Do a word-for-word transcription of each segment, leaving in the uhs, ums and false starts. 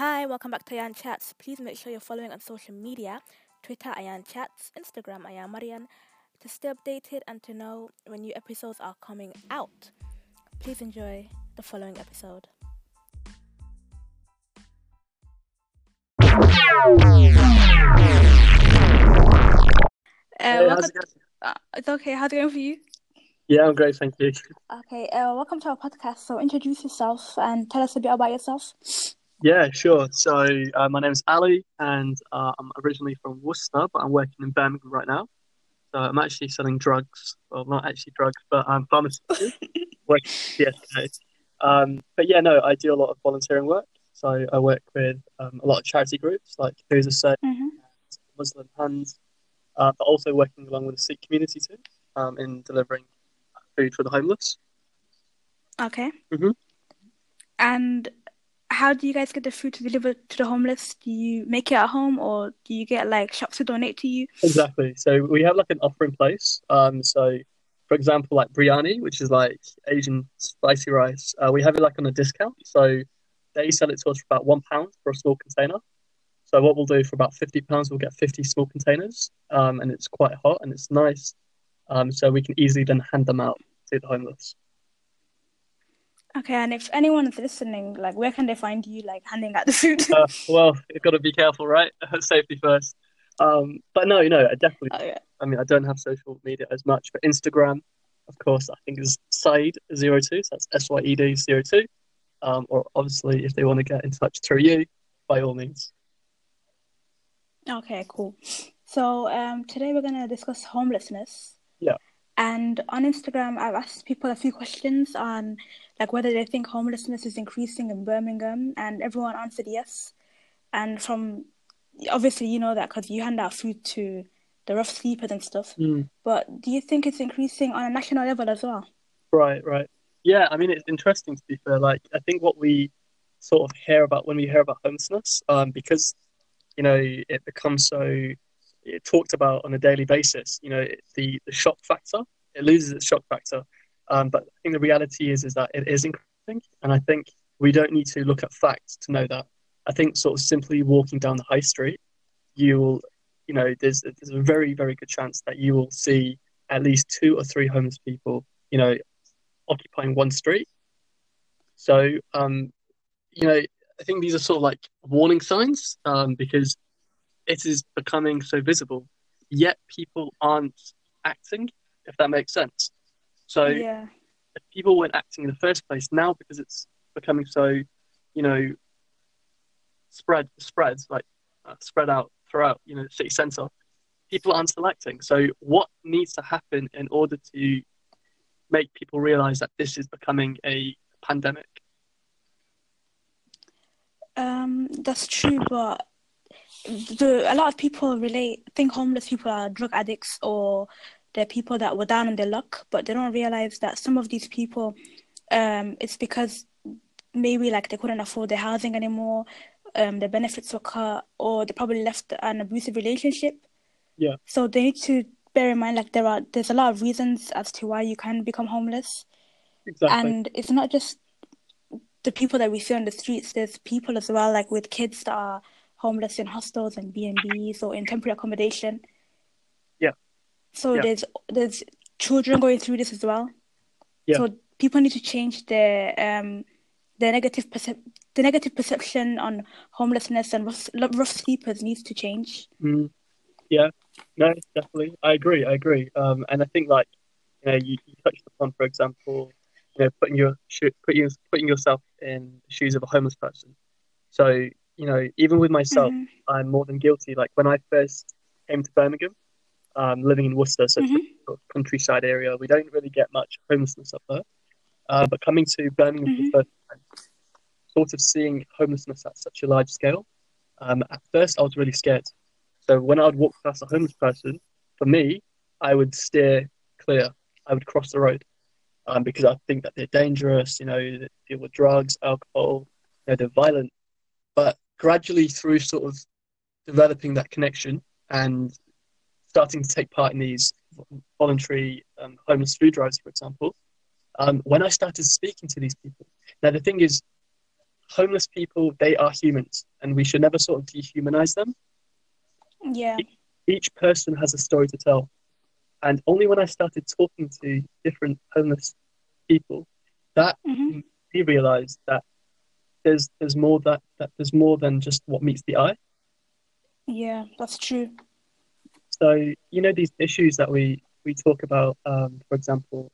Hi, welcome back to Ayaan Chats. Please make sure you're following on social media. Twitter, Ayaan Chats. Instagram, Ayaan Marian. To stay updated and to know when new episodes are coming out. Please enjoy the following episode. Hey, uh, it uh, it's okay. How's it going for you? Yeah, I'm great, thank you. Okay, uh, welcome to our podcast. So introduce yourself and tell us a bit about yourself. Yeah, sure. So uh, my name is Ali, and uh, I'm originally from Worcester, but I'm working in Birmingham right now. So I'm actually selling drugs. Well, not actually drugs, but I'm pharmacist. Yes. Um, but yeah, no, I do a lot of volunteering work. So I work with um, a lot of charity groups like Who's Usain, mm-hmm. Muslim Hands, uh, but also working along with the Sikh community too um, in delivering food for the homeless. Okay. Mm-hmm. And how do you guys get the food to deliver to the homeless? Do you make it at home, or do you get like shops to donate to you? Exactly. So we have like an offering place. Um, so for example, like biryani, which is like Asian spicy rice, uh, we have it like on a discount. So they sell it to us for about one pound for a small container. So what we'll do for about fifty pounds, we'll get fifty small containers, um, and it's quite hot and it's nice. Um, so we can easily then hand them out to the homeless. Okay, and if anyone's listening, like, where can they find you, like, handing out the food? uh, well, you've got to be careful, right? Safety first. Um, but no, no, I definitely. Oh, yeah. I mean, I don't have social media as much, but Instagram, of course, I think is Syed zero two. So that's S Y E D zero two. Um, or obviously, if they want to get in touch through you, by all means. Okay, cool. So um, today we're going to discuss homelessness. Yeah. And on Instagram, I've asked people a few questions on like whether they think homelessness is increasing in Birmingham, and everyone answered yes. And from obviously you know that because you hand out food to the rough sleepers and stuff. Mm. But do you think it's increasing on a national level as well? Right, right. Yeah, I mean it's interesting to be fair. Like I think what we sort of hear about when we hear about homelessness, um, because you know it becomes so it talked about on a daily basis. You know it, the the shock factor. It loses its shock factor. Um, but I think the reality is is that it is increasing, and I think we don't need to look at facts to know that. I think sort of simply walking down the high street, you will, you know, there's there's a very, very good chance that you will see at least two or three homeless people, you know, occupying one street. So, um, you know, I think these are sort of like warning signs um, because it is becoming so visible, yet people aren't acting, if that makes sense. So yeah. If people weren't acting in the first place, now because it's becoming so, you know, spread, spread like uh, spread out throughout, you know, the city centre, people aren't still acting. So what needs to happen in order to make people realise that this is becoming a pandemic? Um, that's true, but the, a lot of people relate, think homeless people are drug addicts or they're people that were down on their luck, but they don't realise that some of these people, um, it's because maybe like they couldn't afford their housing anymore, um, their benefits were cut, or they probably left an abusive relationship. Yeah. So they need to bear in mind like there are there's a lot of reasons as to why you can become homeless. Exactly. And it's not just the people that we see on the streets. There's people as well like with kids that are homeless in hostels and B and Bs or in temporary accommodation. So yeah. there's there's children going through this as well. Yeah. So people need to change their um their negative percep the negative perception on homelessness and rough, rough sleepers needs to change. Mm. Yeah, no, definitely, I agree, I agree. Um, and I think like you know you, you touched upon, for example, you know putting your putting putting yourself in the shoes of a homeless person. So you know even with myself, mm-hmm. I'm more than guilty. Like when I first came to Birmingham. Um, living in Worcester, so mm-hmm. sort of countryside area, we don't really get much homelessness up there. Uh, but coming to Birmingham mm-hmm. for the first time, sort of seeing homelessness at such a large scale, um, at first I was really scared. So when I would walk past a homeless person, for me, I would steer clear. I would cross the road um, because I think that they're dangerous, you know, they deal with drugs, alcohol, you know, they're violent. But gradually through sort of developing that connection and starting to take part in these voluntary um, homeless food drives, for example, um, when I started speaking to these people. Now, the thing is, homeless people, they are humans. and we should never sort of dehumanize them. Yeah. Each, each person has a story to tell. And only when I started talking to different homeless people, that mm-hmm. we realized that there's there's more that, that there's more than just what meets the eye. Yeah, that's true. So, you know, these issues that we, we talk about, um, for example,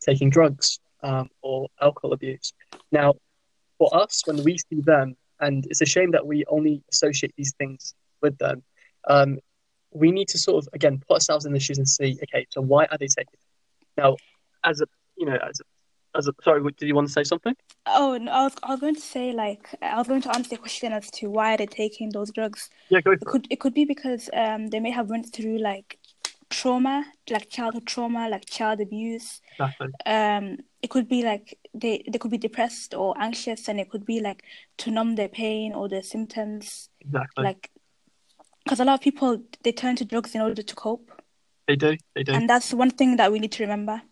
taking drugs um, or alcohol abuse. Now, for us, when we see them, and it's a shame that we only associate these things with them, um, we need to sort of, again, put ourselves in the shoes and see, okay, so why are they taking it? Now, as a, you know, as a, as a, sorry, did you want to say something? Oh, no, I was, I was going to say, like, I was going to answer the question as to why are they taking those drugs. Yeah, go for it. It could, it could be because um, they may have went through, like, trauma, like childhood trauma, like child abuse. Exactly. Um, it could be like they, they could be depressed or anxious, and it could be like to numb their pain or their symptoms. Exactly. Like, because a lot of people, they turn to drugs in order to cope. They do, they do. And that's one thing that we need to remember.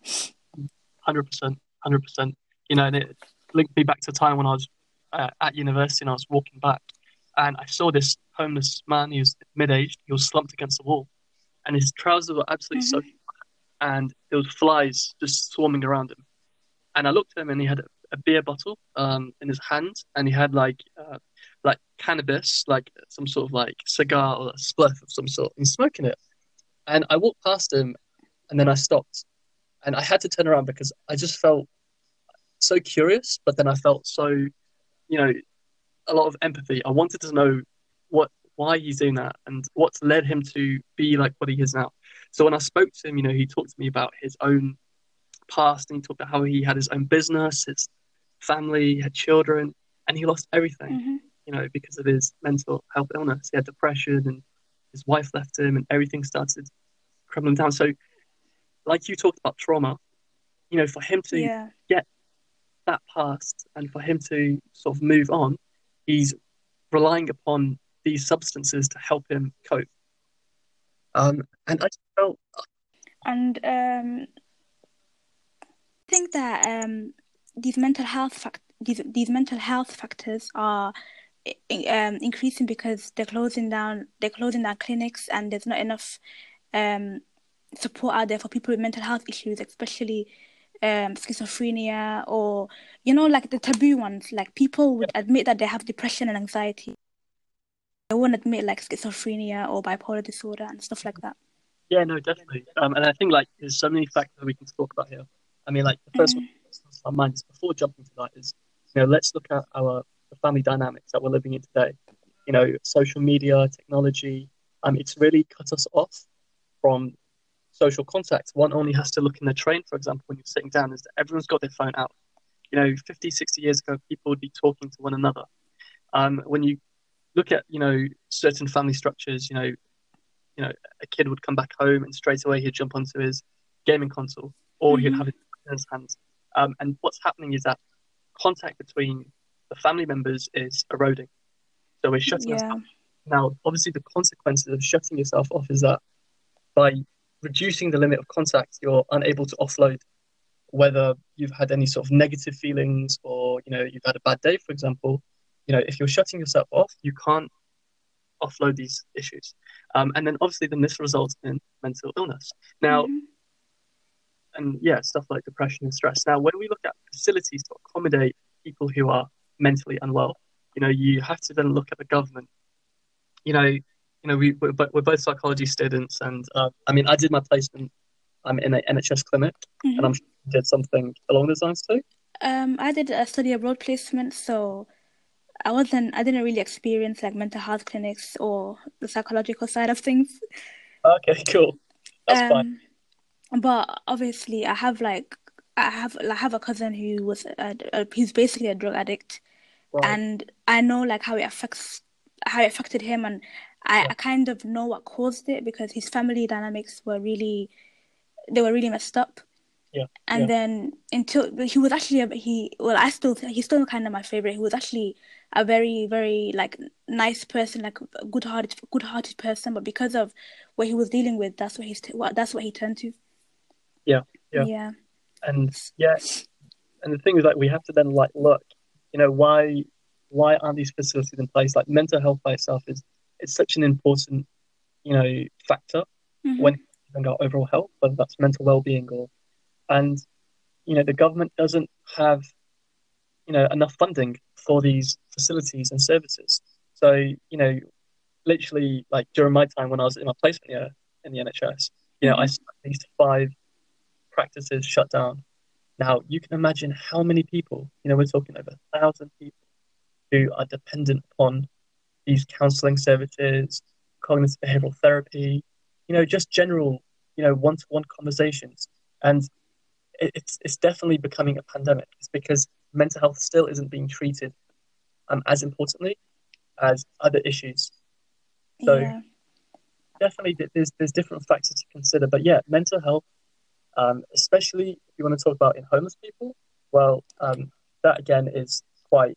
one hundred percent, one hundred percent. You know, and it linked me back to a time when I was uh, at university and I was walking back, and I saw this homeless man. He was mid-aged, he was slumped against the wall. And his trousers were absolutely mm-hmm. soaking, and there was flies just swarming around him. And I looked at him, and he had a, a beer bottle um, in his hand, and he had like uh, like cannabis, like some sort of like cigar or a spliff of some sort. And he's smoking it. And I walked past him, and then I stopped, and I had to turn around because I just felt so curious, but then I felt so, you know, a lot of empathy. I wanted to know what. why he's doing that and what's led him to be like what he is now. So when I spoke to him, you know, he talked to me about his own past, and he talked about how he had his own business, his family, had children, and he lost everything, mm-hmm. you know, because of his mental health illness. He had depression, and his wife left him, and everything started crumbling down. So like you talked about trauma, you know, for him to yeah. get that past and for him to sort of move on, he's relying upon these substances to help him cope. Um, and I just felt... And um, I think that um, these mental health fact- these these mental health factors are um, increasing because they're closing down they're closing down clinics, and there's not enough um, support out there for people with mental health issues, especially um, schizophrenia or, you know, like the taboo ones. Like people would admit that they have depression and anxiety. I won't admit like schizophrenia or bipolar disorder and stuff like that. Yeah, no, definitely. Um, and I think like there's so many factors we can talk about here. I mean, like the first mm-hmm. one that comes to my mind is, before jumping to that, is, you know, let's look at our the family dynamics that we're living in today. You know, social media, technology. Um, it's really cut us off from social contact. One only has to look in the train, for example, when you're sitting down, is that everyone's got their phone out. You know, fifty, sixty years ago, people would be talking to one another. Um, when you look at, you know, certain family structures, you know, you know, a kid would come back home and straight away he'd jump onto his gaming console, or mm-hmm. he'd have it in his hands. Um, and what's happening is that contact between the family members is eroding. So we're shutting yeah. us off. Now, obviously the consequences of shutting yourself off is that by reducing the limit of contact, you're unable to offload, whether you've had any sort of negative feelings or, you know, you've had a bad day, for example. You know, if you're shutting yourself off, you can't offload these issues. Um, and then obviously then this results in mental illness. Now, mm-hmm. and yeah, stuff like depression and stress. Now, when we look at facilities to accommodate people who are mentally unwell, you know, you have to then look at the government. You know, you know, we, we're, we're both psychology students, and uh, I mean, I did my placement um, in an N H S clinic, mm-hmm. and I'm sure you did something along those lines too. Um, I did a study abroad placement, so... I wasn't. I didn't really experience like mental health clinics or the psychological side of things. Okay, cool. That's um, fine. But obviously, I have like I have I have a cousin who was a, a, he's basically a drug addict, right. and I know like how it affects how it affected him, and I, yeah. I kind of know what caused it because his family dynamics were really they were really messed up. Yeah, and yeah. then until he was actually a, he well I still he's still kind of my favorite. He was actually a very very like nice person, like good hearted good hearted person. But because of what he was dealing with, that's what he's what that's what he turned to. Yeah, yeah, yeah. And yeah, and the thing is, like, we have to then like look, you know, why why aren't these facilities in place? Like, mental health by itself is it's such an important, you know, factor mm-hmm. when and our overall health, whether that's mental well-being or, and you know, the government doesn't have, you know, enough funding for these facilities and services. So, you know, literally, like during my time when I was in my placement year in the N H S, you know, I saw at least five practices shut down. Now, you can imagine how many people, you know, we're talking over a thousand people who are dependent upon these counselling services, cognitive behavioural therapy, you know, just general, you know, one-to-one conversations. And it, it's it's definitely becoming a pandemic. It's because mental health still isn't being treated um, as importantly as other issues. So yeah. definitely there's, there's different factors to consider. But yeah, mental health, um, especially if you want to talk about in homeless people, well, um, that again is quite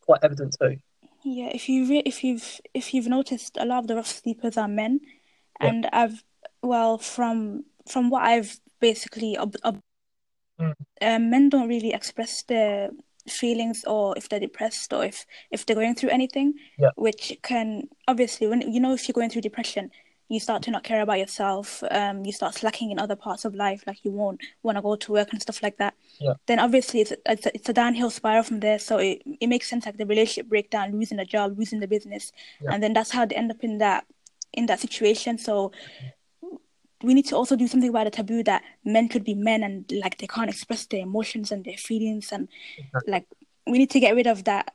quite evident too. Yeah, if you re- if you've if you've noticed, a lot of the rough sleepers are men. And I've, well, from from what I've basically, ob- ob- mm. uh, men don't really express their feelings or if they're depressed or if, if they're going through anything, yeah. which can, obviously, when you know, if you're going through depression, you start to not care about yourself, um, you start slacking in other parts of life, like you won't want to go to work and stuff like that. Yeah. Then obviously it's a, it's, a, it's a downhill spiral from there, so it, it makes sense, like the relationship breakdown, losing a job, losing the business, yeah. and then that's how they end up in that, in that situation. So we need to also do something about the taboo that men could be men and like they can't express their emotions and their feelings, and exactly. like we need to get rid of that.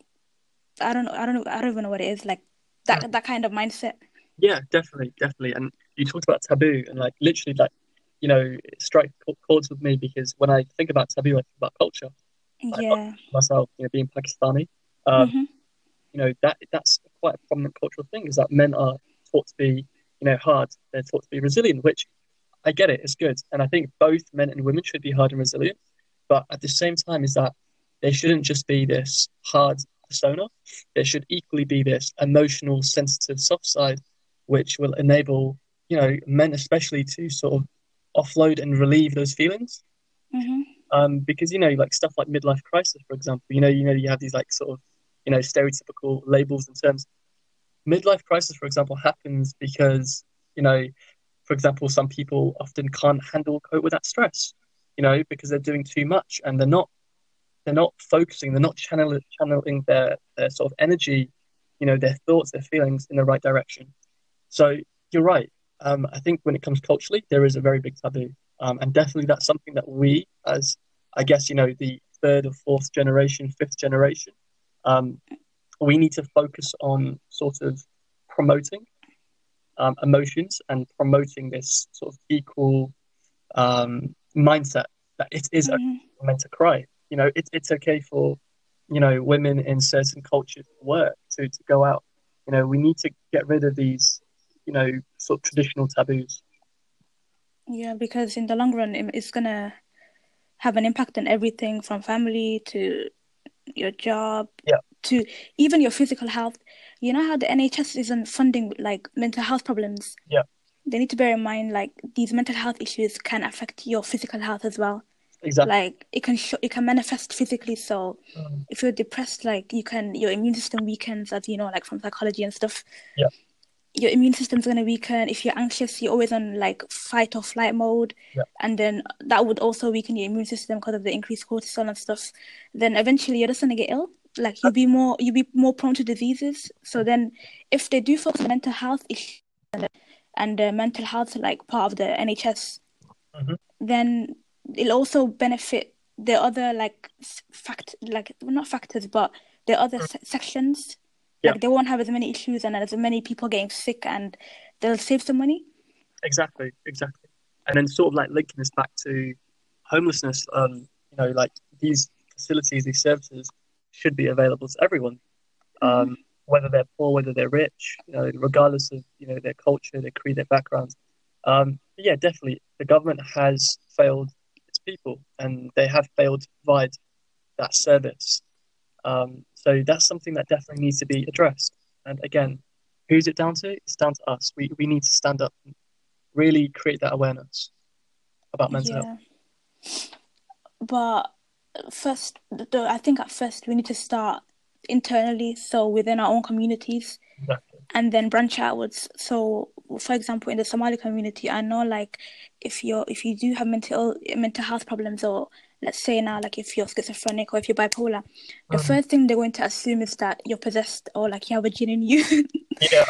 I don't know, I don't know, I don't even know what it is, like that yeah. that kind of mindset. Yeah, definitely, definitely. And you talked about taboo, and like literally, like, you know, it strikes chords with me because when I think about taboo, I think about culture. Yeah. Like, myself, you know, being Pakistani, um, mm-hmm. you know, that that's quite a prominent cultural thing, is that men are taught to be, you know, hard. They're taught to be resilient, which I get it, it's good. And I think both men and women should be hard and resilient. But at the same time is that they shouldn't just be this hard persona. There should equally be this emotional, sensitive, soft side, which will enable, you know, men especially to sort of offload and relieve those feelings. Mm-hmm. Um, because, you know, like stuff like midlife crisis, for example, you know, you know, you have these like sort of, you know, stereotypical labels in terms. Midlife crisis, for example, happens because, you know, for example, some people often can't handle cope with that stress, you know, because they're doing too much and they're not, they're not focusing, they're not channeling, channeling their, their sort of energy, you know, their thoughts, their feelings in the right direction. So you're right. Um, I think when it comes culturally, there is a very big taboo. Um, and definitely that's something that we, as I guess, you know, the third or fourth generation, fifth generation, um, we need to focus on sort of promoting um, emotions and promoting this sort of equal um, mindset that it is mm-hmm. okay for men to cry. You know, it, it's okay for, you know, women in certain cultures to work, to, to go out. You know, we need to get rid of these, you know, sort of traditional taboos. Yeah, because in the long run, it's going to have an impact on everything from family to your job. Yeah. To even your physical health. You know how the N H S isn't funding like mental health problems? Yeah. They need to bear in mind like these mental health issues can affect your physical health as well. Exactly. Like it can show, it can manifest physically. So mm. if you're depressed, like you can, your immune system weakens, as you know, like from psychology and stuff. Yeah. Your immune system's going to weaken. If you're anxious, you're always on like fight or flight mode. Yeah. And then that would also weaken your immune system because of the increased cortisol and stuff. Then eventually you're just going to get ill. Like you'll be more, you'll be more prone to diseases. So then, if they do focus on mental health issues and uh, mental health like part of the N H S, mm-hmm. then it'll also benefit the other like fact, like well, not factors, but the other se- sections. Yeah. Like they won't have as many issues and as many people getting sick, and they'll save some money. Exactly, exactly. And then sort of like linking this back to homelessness. Um, you know, like these facilities, these services should be available to everyone, um, whether they're poor, whether they're rich, you know, regardless of, you know, their culture, their creed, their background. Um, but yeah, definitely, the government has failed its people, and they have failed to provide that service. Um, so that's something that definitely needs to be addressed. And again, who's it down to? It's down to us. We we need to stand up and really create that awareness about mental yeah. health. But first, I think at first we need to start internally, so within our own communities, exactly. And then branch outwards. So, for example, in the Somali community, I know like if you're if you do have mental mental health problems, or let's say now like if you're schizophrenic or if you're bipolar, the mm-hmm. first thing they're going to assume is that you're possessed or like you have a jinn in you. Yeah.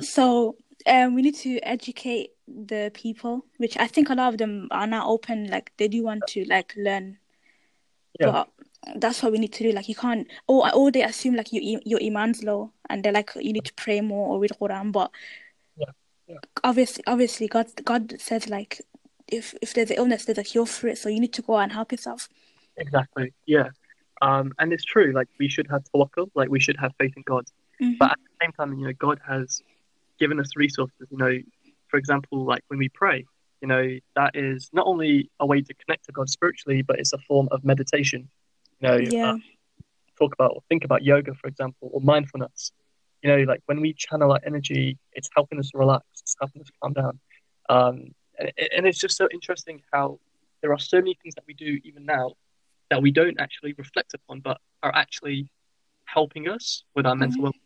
So um, we need to educate the people, which I think a lot of them are now open, like they do want to like learn. Yeah. But that's what we need to do. Like you can't, or or they assume like you, your iman's low, and they're like you need to pray more or read Quran. But yeah. Yeah. obviously, obviously, God, God says like if if there's an illness, there's a cure for it. So you need to go out and help yourself. Exactly. Yeah. Um, and it's true. Like we should have tawakkul. Like we should have faith in God. Mm-hmm. But at the same time, you know, God has given us resources. You know, for example, like when we pray, you know, that is not only a way to connect to God spiritually, but it's a form of meditation. You know, yeah. uh, talk about or think about yoga, for example, or mindfulness. You know, like when we channel our energy, it's helping us relax, it's helping us calm down. Um, and, and it's just so interesting how there are so many things that we do even now that we don't actually reflect upon, but are actually helping us with our mm-hmm. mental well-being.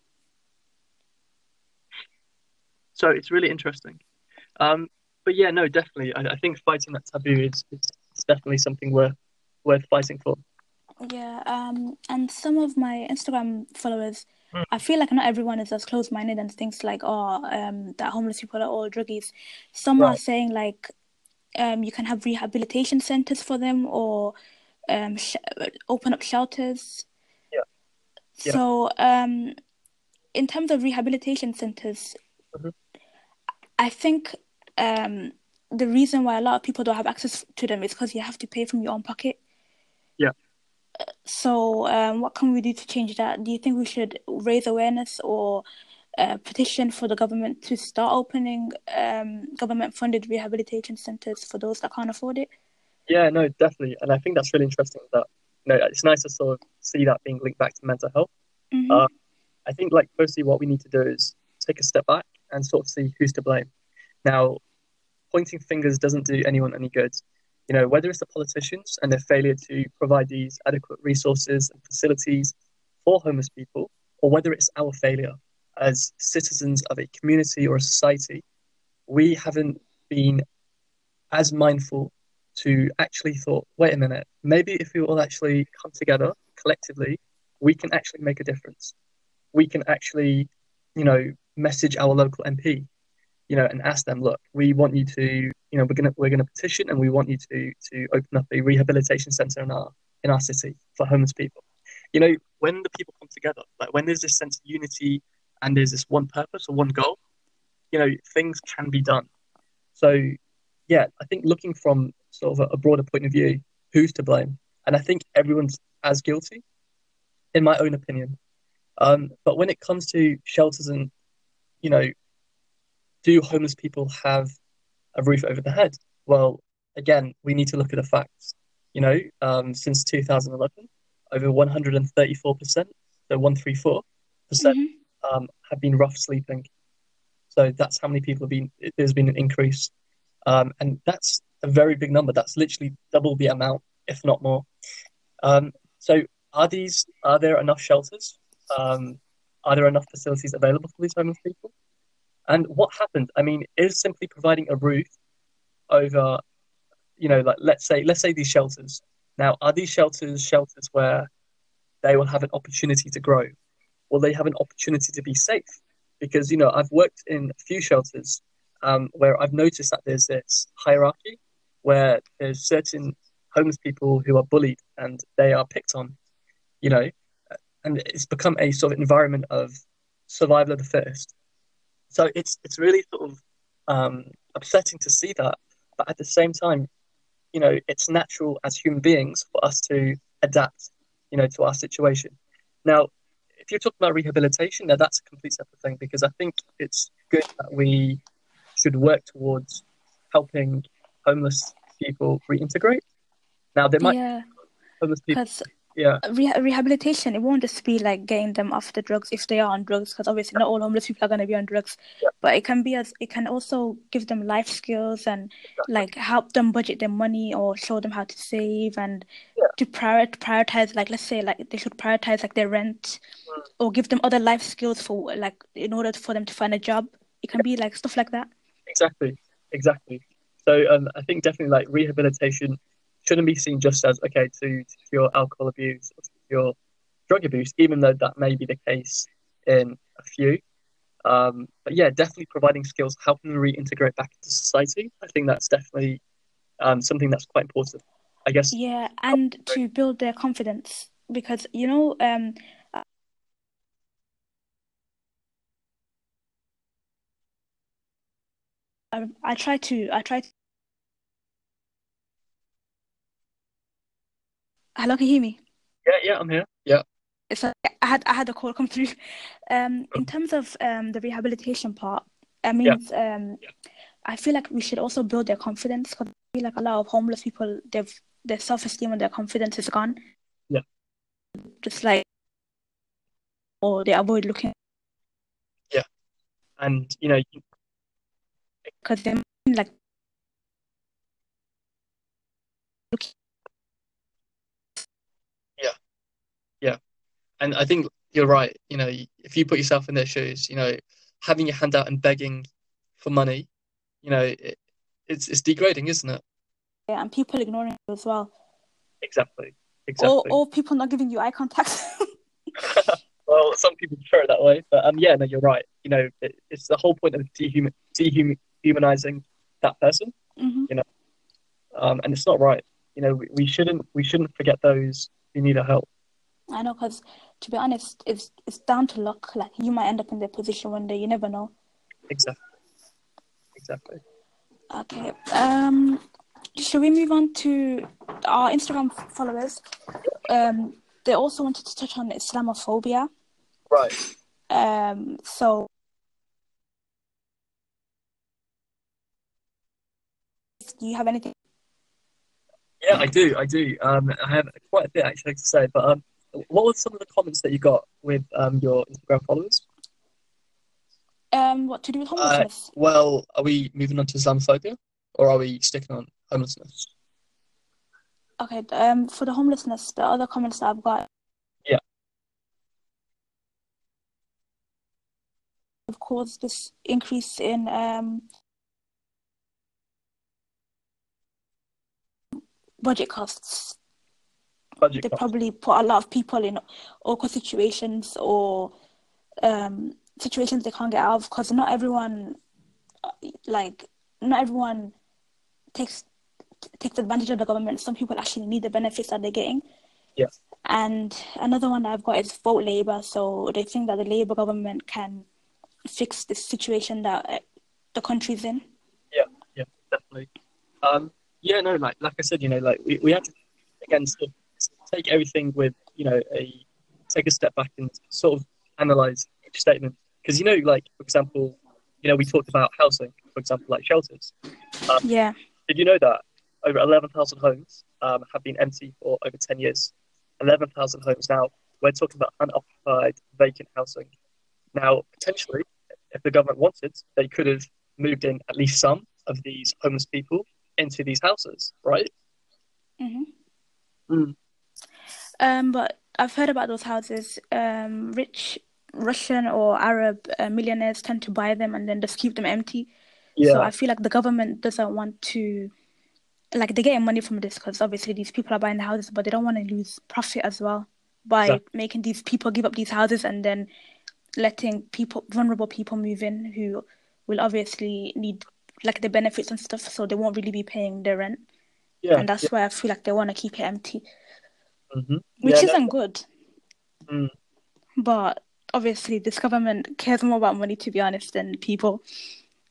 So it's really interesting. Um, but yeah, no, definitely. I, I think fighting that taboo is, is definitely something worth worth fighting for. Yeah, um, and some of my Instagram followers, mm. I feel like not everyone is as close-minded and thinks like, oh, um, that homeless people are all druggies. Some right. are saying like, um, you can have rehabilitation centers for them, or um, sh- open up shelters. Yeah. yeah. So, um, in terms of rehabilitation centers, mm-hmm. I think um, the reason why a lot of people don't have access to them is because you have to pay from your own pocket. Yeah. So um, what can we do to change that? Do you think we should raise awareness or uh, petition for the government to start opening um, government-funded rehabilitation centres for those that can't afford it? Yeah, no, definitely. And I think that's really interesting that, you know, it's nice to sort of see that being linked back to mental health. Mm-hmm. Uh, I think, like, firstly, what we need to do is take a step back and sort of see who's to blame. Now, pointing fingers doesn't do anyone any good. You know, whether it's the politicians and their failure to provide these adequate resources and facilities for homeless people, or whether it's our failure as citizens of a community or a society, we haven't been as mindful to actually thought, wait a minute, maybe if we all actually come together collectively, we can actually make a difference. We can actually, you know, message our local M P. You know, and ask them, look, we want you to, you know, we're gonna we're gonna petition, and we want you to to open up a rehabilitation centre in our in our city for homeless people. You know, when the people come together, like when there's this sense of unity and there's this one purpose or one goal, you know, things can be done. So, yeah, I think looking from sort of a, a broader point of view, who's to blame? And I think everyone's as guilty, in my own opinion. Um, but when it comes to shelters and, you know, do homeless people have a roof over their head? Well, again, we need to look at the facts. You know, um, since two thousand eleven, over one hundred thirty-four percent, so one hundred thirty-four percent, mm-hmm. um, have been rough sleeping. So that's how many people have been, there's been an increase. Um, and that's a very big number. That's literally double the amount, if not more. Um, so are these, are there enough shelters? Um, are there enough facilities available for these homeless people? And what happened? I mean, is simply providing a roof over, you know, like let's say, let's say these shelters. Now, are these shelters shelters where they will have an opportunity to grow? Will they have an opportunity to be safe? Because, you know, I've worked in a few shelters um, where I've noticed that there's this hierarchy where there's certain homeless people who are bullied and they are picked on, you know, and it's become a sort of environment of survival of the fittest. So it's it's really sort of um, upsetting to see that, but at the same time, you know, it's natural as human beings for us to adapt, you know, to our situation. Now, if you're talking about rehabilitation, now that's a complete separate thing, because I think it's good that we should work towards helping homeless people reintegrate. Now, there might yeah, be homeless people yeah, re- rehabilitation. It won't just be like getting them off the drugs if they are on drugs, because obviously not all homeless people are going to be on drugs. Yeah. But it can be as it can also give them life skills and exactly. like help them budget their money or show them how to save and yeah. to prior- prioritize. Like let's say like they should prioritize like their rent, mm. or give them other life skills for like in order for them to find a job. It can yeah. be like stuff like that. Exactly, exactly. So um, I think definitely like rehabilitation shouldn't be seen just as, okay, to, to cure alcohol abuse or to cure drug abuse, even though that may be the case in a few. Um, but yeah, definitely providing skills, helping them reintegrate back into society. I think that's definitely um, something that's quite important, I guess. Yeah, and to build their confidence, because, you know... Um, I, I try to, I try to, hello, can you hear me? Yeah, yeah, I'm here. Yeah. So I had, I had a call come through. Um, in terms of um the rehabilitation part, I mean, yeah. um, yeah. I feel like we should also build their confidence, because I feel like a lot of homeless people, they've their self-esteem and their confidence is gone. Yeah. Just like, or they avoid looking. Yeah, and you know. You... Because they like yeah, yeah, and I think you're right. You know, if you put yourself in their shoes, you know, having your hand out and begging for money, you know, it, it's it's degrading, isn't it? Yeah, and people ignoring you as well. Exactly, exactly. Or, or people not giving you eye contact. Well, some people prefer it that way, but um, yeah, no, you're right. You know, it, it's the whole point of dehuman dehuman. humanizing that person, mm-hmm. you know, um, and it's not right. You know, we, we shouldn't we shouldn't forget those who need our help. I know, because to be honest, it's it's down to luck. Like you might end up in their position one day. You never know. Exactly. Exactly. Okay. Um, should we move on to our Instagram followers? Um, they also wanted to touch on Islamophobia. Right. Um. So. Do you have anything? Yeah, I do. I do. Um, I have quite a bit actually to say. But um, what were some of the comments that you got with um your Instagram followers? Um, what to do with homelessness? Uh, well, are we moving on to Islamophobia, or are we sticking on homelessness? Okay. Um, for the homelessness, the other comments that I've got. Yeah. Of course, this increase in um. budget costs. Budget they costs. Probably put a lot of people in awkward situations or um, situations they can't get out of, because not everyone, like not everyone, takes takes advantage of the government. Some people actually need the benefits that they're getting. Yes. And another one that I've got is vote Labour. So they think that the Labour government can fix the situation that the country's in. Yeah. Yeah. Definitely. Um. Yeah, no, like like I said, you know, like we, we have to again sort of take everything with, you know, a take a step back and sort of analyze each statement, because you know, like for example, you know, we talked about housing, for example, like shelters. Um, yeah. Did you know that over eleven thousand homes um, have been empty for over ten years? eleven thousand homes now. We're talking about unoccupied, vacant housing. Now, potentially, if the government wanted, they could have moved in at least some of these homeless people into these houses, right? Mm-hmm. Mm. Um, but I've heard about those houses. Um, rich Russian or Arab uh, millionaires tend to buy them and then just keep them empty. Yeah. So I feel like the government doesn't want to, like they're getting money from this because obviously these people are buying the houses, but they don't want to lose profit as well by so, making these people give up these houses and then letting people, vulnerable people move in who will obviously need like the benefits and stuff, so they won't really be paying their rent. Yeah, and that's yeah. why I feel like they want to keep it empty, mm-hmm. which yeah, isn't good. Mm. But obviously, this government cares more about money, to be honest, than people.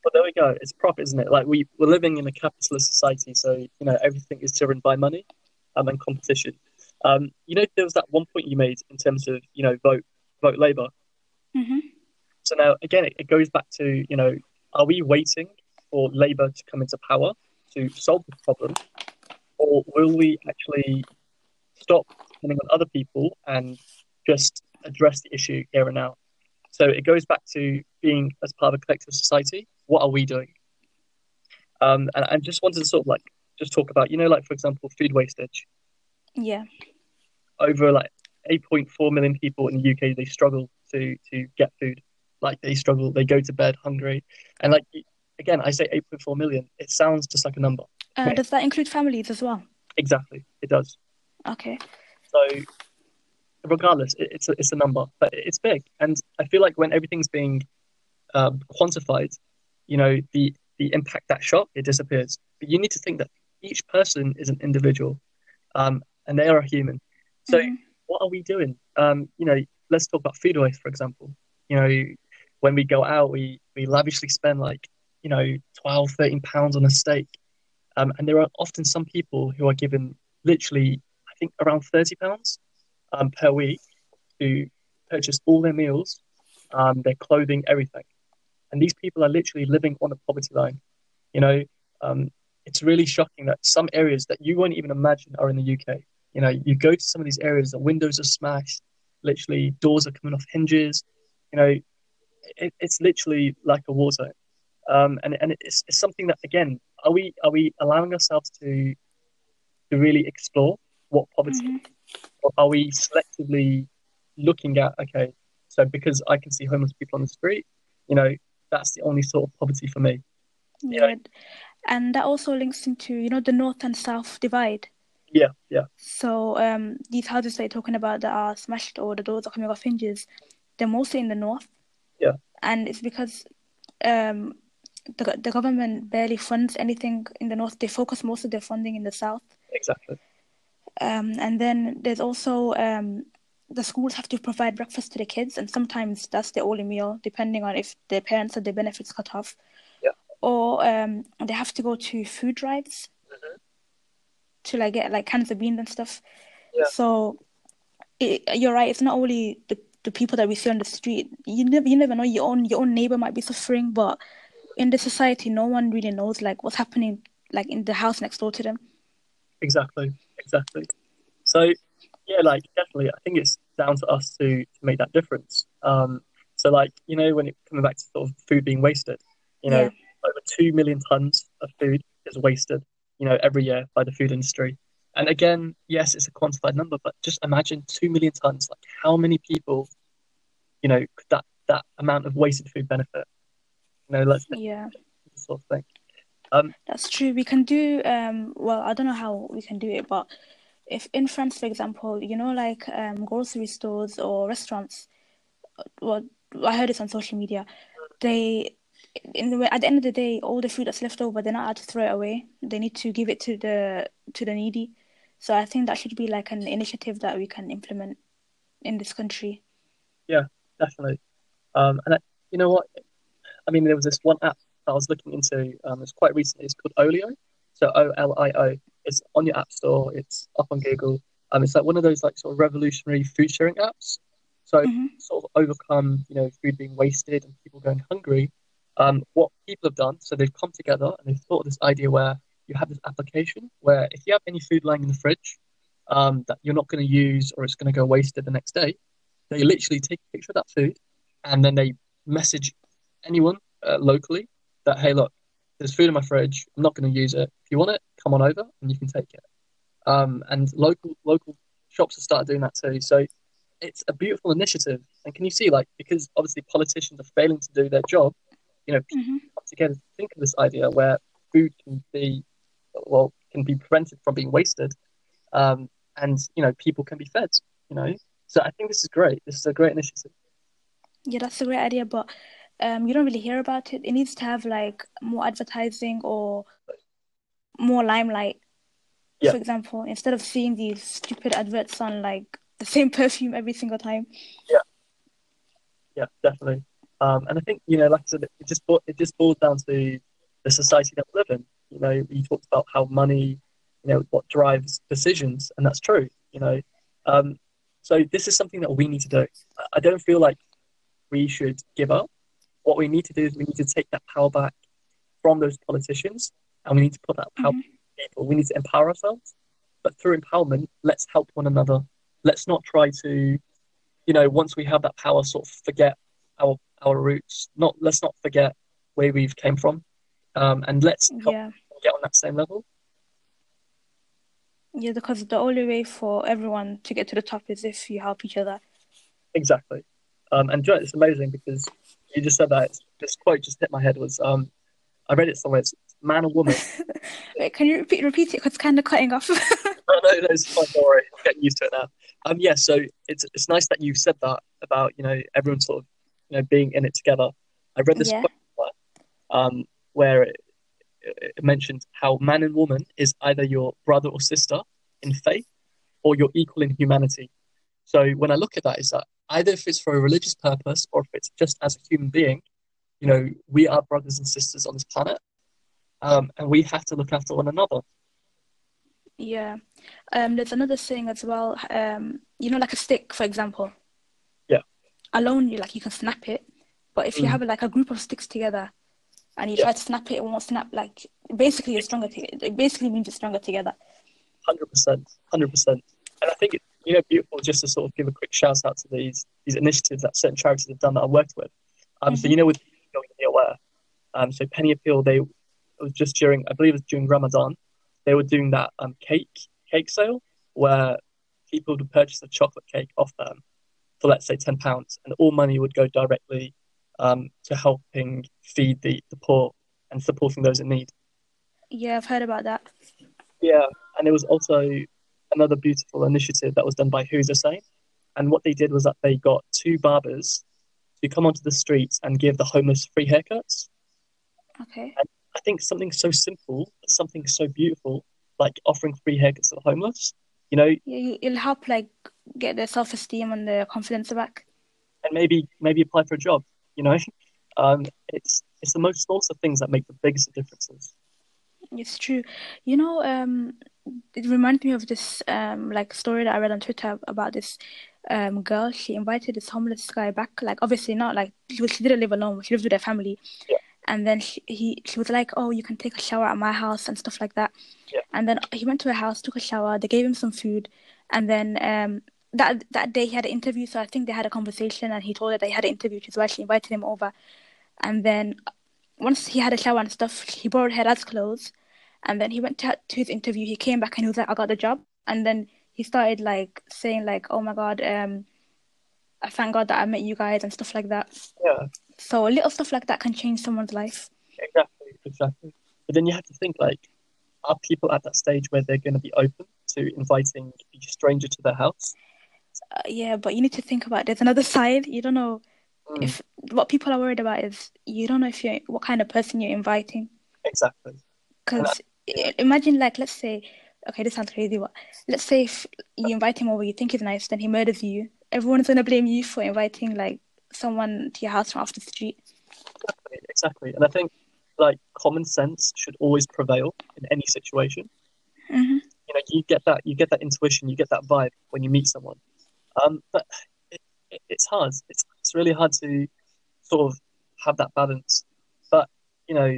But there we go. It's profit, isn't it? Like we we're living in a capitalist society, so you know everything is driven by money, um, and competition. Um, you know, there was that one point you made in terms of you know vote vote Labour. Mm-hmm. So now again, it, it goes back to you know, are we waiting for Labour to come into power to solve this problem, or will we actually stop depending on other people, and just address the issue here and now. So it goes back to being as part of a collective society. What are we doing? Um, and I just wanted to sort of like just talk about, you know, like, for example, food wastage. Yeah. Over like eight point four million people in the U K, they struggle to to get food. Like, they struggle, they go to bed hungry. And like, again, I say eight point four million. It sounds just like a number. Uh, okay. Does that include families as well? Exactly, it does. Okay. So regardless, it, it's, a, it's a number, but it's big. And I feel like when everything's being uh, quantified, you know, the, the impact that shot, it disappears. But you need to think that each person is an individual um, and they are a human. So mm-hmm. what are we doing? Um, you know, let's talk about food waste, for example. You know, when we go out, we, we lavishly spend like, you know, twelve, thirteen pounds on a steak. Um, and there are often some people who are given literally, I think, around thirty pounds um, per week to purchase all their meals, um, their clothing, everything. And these people are literally living on the poverty line. You know, um, it's really shocking that some areas that you won't even imagine are in the U K. You know, you go to some of these areas, the windows are smashed, literally doors are coming off hinges. You know, it, it's literally like a war zone. Um, and and it's, it's something that, again, are we are we allowing ourselves to to really explore what poverty mm-hmm. is? Or are we selectively looking at, okay, so because I can see homeless people on the street, you know, that's the only sort of poverty for me. Yeah. You know? And that also links into, you know, the North and South divide. Yeah, yeah. So um, these houses that you're talking about that are smashed or the doors are coming off hinges, they're mostly in the North. Yeah. And it's because... Um, The, the government barely funds anything in the North. They focus most of their funding in the South. Exactly. Um, and then there's also um, the schools have to provide breakfast to the kids, and sometimes that's their only meal, depending on if their parents or their benefits cut off. Yeah. Or um, they have to go to food drives mm-hmm. to like get like cans of beans and stuff. Yeah. So it, you're right. It's not only the, the people that we see on the street. You never you never know. Your own your own neighbor might be suffering, but in the society, no one really knows like what's happening like in the house next door to them. Exactly, exactly. So, yeah, like definitely, I think it's down to us to, to make that difference. Um, so, like you know, when it coming back to sort of food being wasted, you know, yeah. over two million tons of food is wasted, you know, every year by the food industry. And again, yes, it's a quantified number, but just imagine two million tons. Like, how many people, you know, could that that amount of wasted food benefit? No, let's yeah, sort of thing. Um, That's true. We can do um. Well, I don't know how we can do it, but if in France, for example, you know, like um, grocery stores or restaurants. Well, I heard this on social media. They, in the at the end of the day, all the food that's left over, they're not allowed to throw it away. They need to give it to the to the needy. So I think that should be like an initiative that we can implement in this country. Yeah, definitely. Um, and I, you know what. I mean, there was this one app that I was looking into. Um, it's quite recently. It's called Olio. So O L I O. It's on your app store. It's up on Google. Um, it's like one of those like sort of revolutionary food sharing apps. So mm-hmm. sort of overcome, you know, food being wasted and people going hungry. Um, what people have done, so they've come together and they've thought of this idea where you have this application where if you have any food lying in the fridge um, that you're not going to use or it's going to go wasted the next day, they literally take a picture of that food and then they message anyone uh, locally that, hey, look, there's food in my fridge, I'm not going to use it, if you want it, come on over and you can take it. Um, and local local shops have started doing that too, so it's a beautiful initiative. And can you see, like, because obviously politicians are failing to do their job, you know, people mm-hmm. come together to think of this idea where food can be well can be prevented from being wasted, um, and you know, people can be fed, you know. So I think this is great. This is a great initiative. Yeah, that's a great idea, but Um, you don't really hear about it. It needs to have like more advertising or more limelight. Yeah. For example, instead of seeing these stupid adverts on like the same perfume every single time. Yeah, yeah, definitely. Um, and I think, you know, like I said, it just it just boils down to the society that we live in. You know, you talked about how money, you know, what drives decisions, and that's true. You know, um, so this is something that we need to do. I don't feel like we should give up. What we need to do is we need to take that power back from those politicians, and we need to put that power mm-hmm. back to people. We need to empower ourselves, but through empowerment, let's help one another. let's not try to, you know, once we have that power, sort of forget our our roots. Not let's not forget where we've came from, um, and let's yeah. get on that same level. Yeah, because the only way for everyone to get to the top is if you help each other. Exactly. Um, and you know, it's amazing because you just said that. It's, this quote just hit my head. Was um, I read it somewhere. It's man or woman. Wait, can you repeat repeat it? Because it's kind of cutting off. no, no, no, it's fine. Don't worry. I'm getting used to it now. Um, yeah, so it's it's nice that you said that about, you know, everyone sort of, you know, being in it together. I read this yeah. quote um, where it, it mentioned how man and woman is either your brother or sister in faith or your equal in humanity. So when I look at that, is that either if it's for a religious purpose or if it's just as a human being, you know, we are brothers and sisters on this planet, um, and we have to look after one another. Yeah. Um, there's another saying as well, um, you know, like a stick, for example. Yeah. Alone, you like you can snap it. But if you mm. have like a group of sticks together and you yeah. try to snap it, it won't snap. Like, basically, you're stronger. To- it basically means you're stronger together. one hundred percent. one hundred percent. And I think it's, you know, beautiful just to sort of give a quick shout out to these these initiatives that certain charities have done that I worked with. Um, mm-hmm. So, you know, with Penny Appeal, aware. Um, so Penny Appeal, they, it was just during, I believe it was during Ramadan, they were doing that um, cake cake sale where people would purchase a chocolate cake off them for, let's say, ten pounds, and all money would go directly Um, to helping feed the, the poor and supporting those in need. Yeah, I've heard about that. Yeah, and it was also another beautiful initiative that was done by Who's Usain. And what they did was that they got two barbers to come onto the streets and give the homeless free haircuts. Okay. And I think something so simple, something so beautiful, like offering free haircuts to the homeless, you know. Yeah, it'll help, like, get their self-esteem and their confidence back. And maybe maybe apply for a job. You know, um, it's it's the most sorts of things that make the biggest differences. It's true. You know, um, it reminded me of this um, like story that I read on Twitter about this um, girl. She invited this homeless guy back. Like, obviously not like she, was, she didn't live alone. She lived with her family. Yeah. And then she, he she was like, "Oh, you can take a shower at my house and stuff like that." Yeah. And then he went to her house, took a shower. They gave him some food, and then. Um, That that day he had an interview, so I think they had a conversation and he told her that he had an interview, which is why she invited him over. And then once he had a shower and stuff, he borrowed her dad's clothes. And then he went to, to his interview. He came back and he was like, "I got the job." And then he started like saying like, "Oh my God, um, I thank God that I met you guys," and stuff like that. Yeah. So little stuff like that can change someone's life. Exactly, exactly. But then you have to think like, are people at that stage where they're going to be open to inviting a stranger to their house? Uh, yeah, but you need to think about it. There's another side. You don't know mm. if what people are worried about is you don't know if you what kind of person you're inviting. Exactly. Because yeah. imagine, like, let's say, okay, this sounds crazy, but let's say if you invite him over, you think he's nice, then he murders you. Everyone's gonna blame you for inviting like someone to your house from off the street. Exactly, exactly. And I think like common sense should always prevail in any situation. Mm-hmm. You know, you get that, you get that intuition, you get that vibe when you meet someone. Um, but it, it, it's hard. It's it's really hard to sort of have that balance. But you know,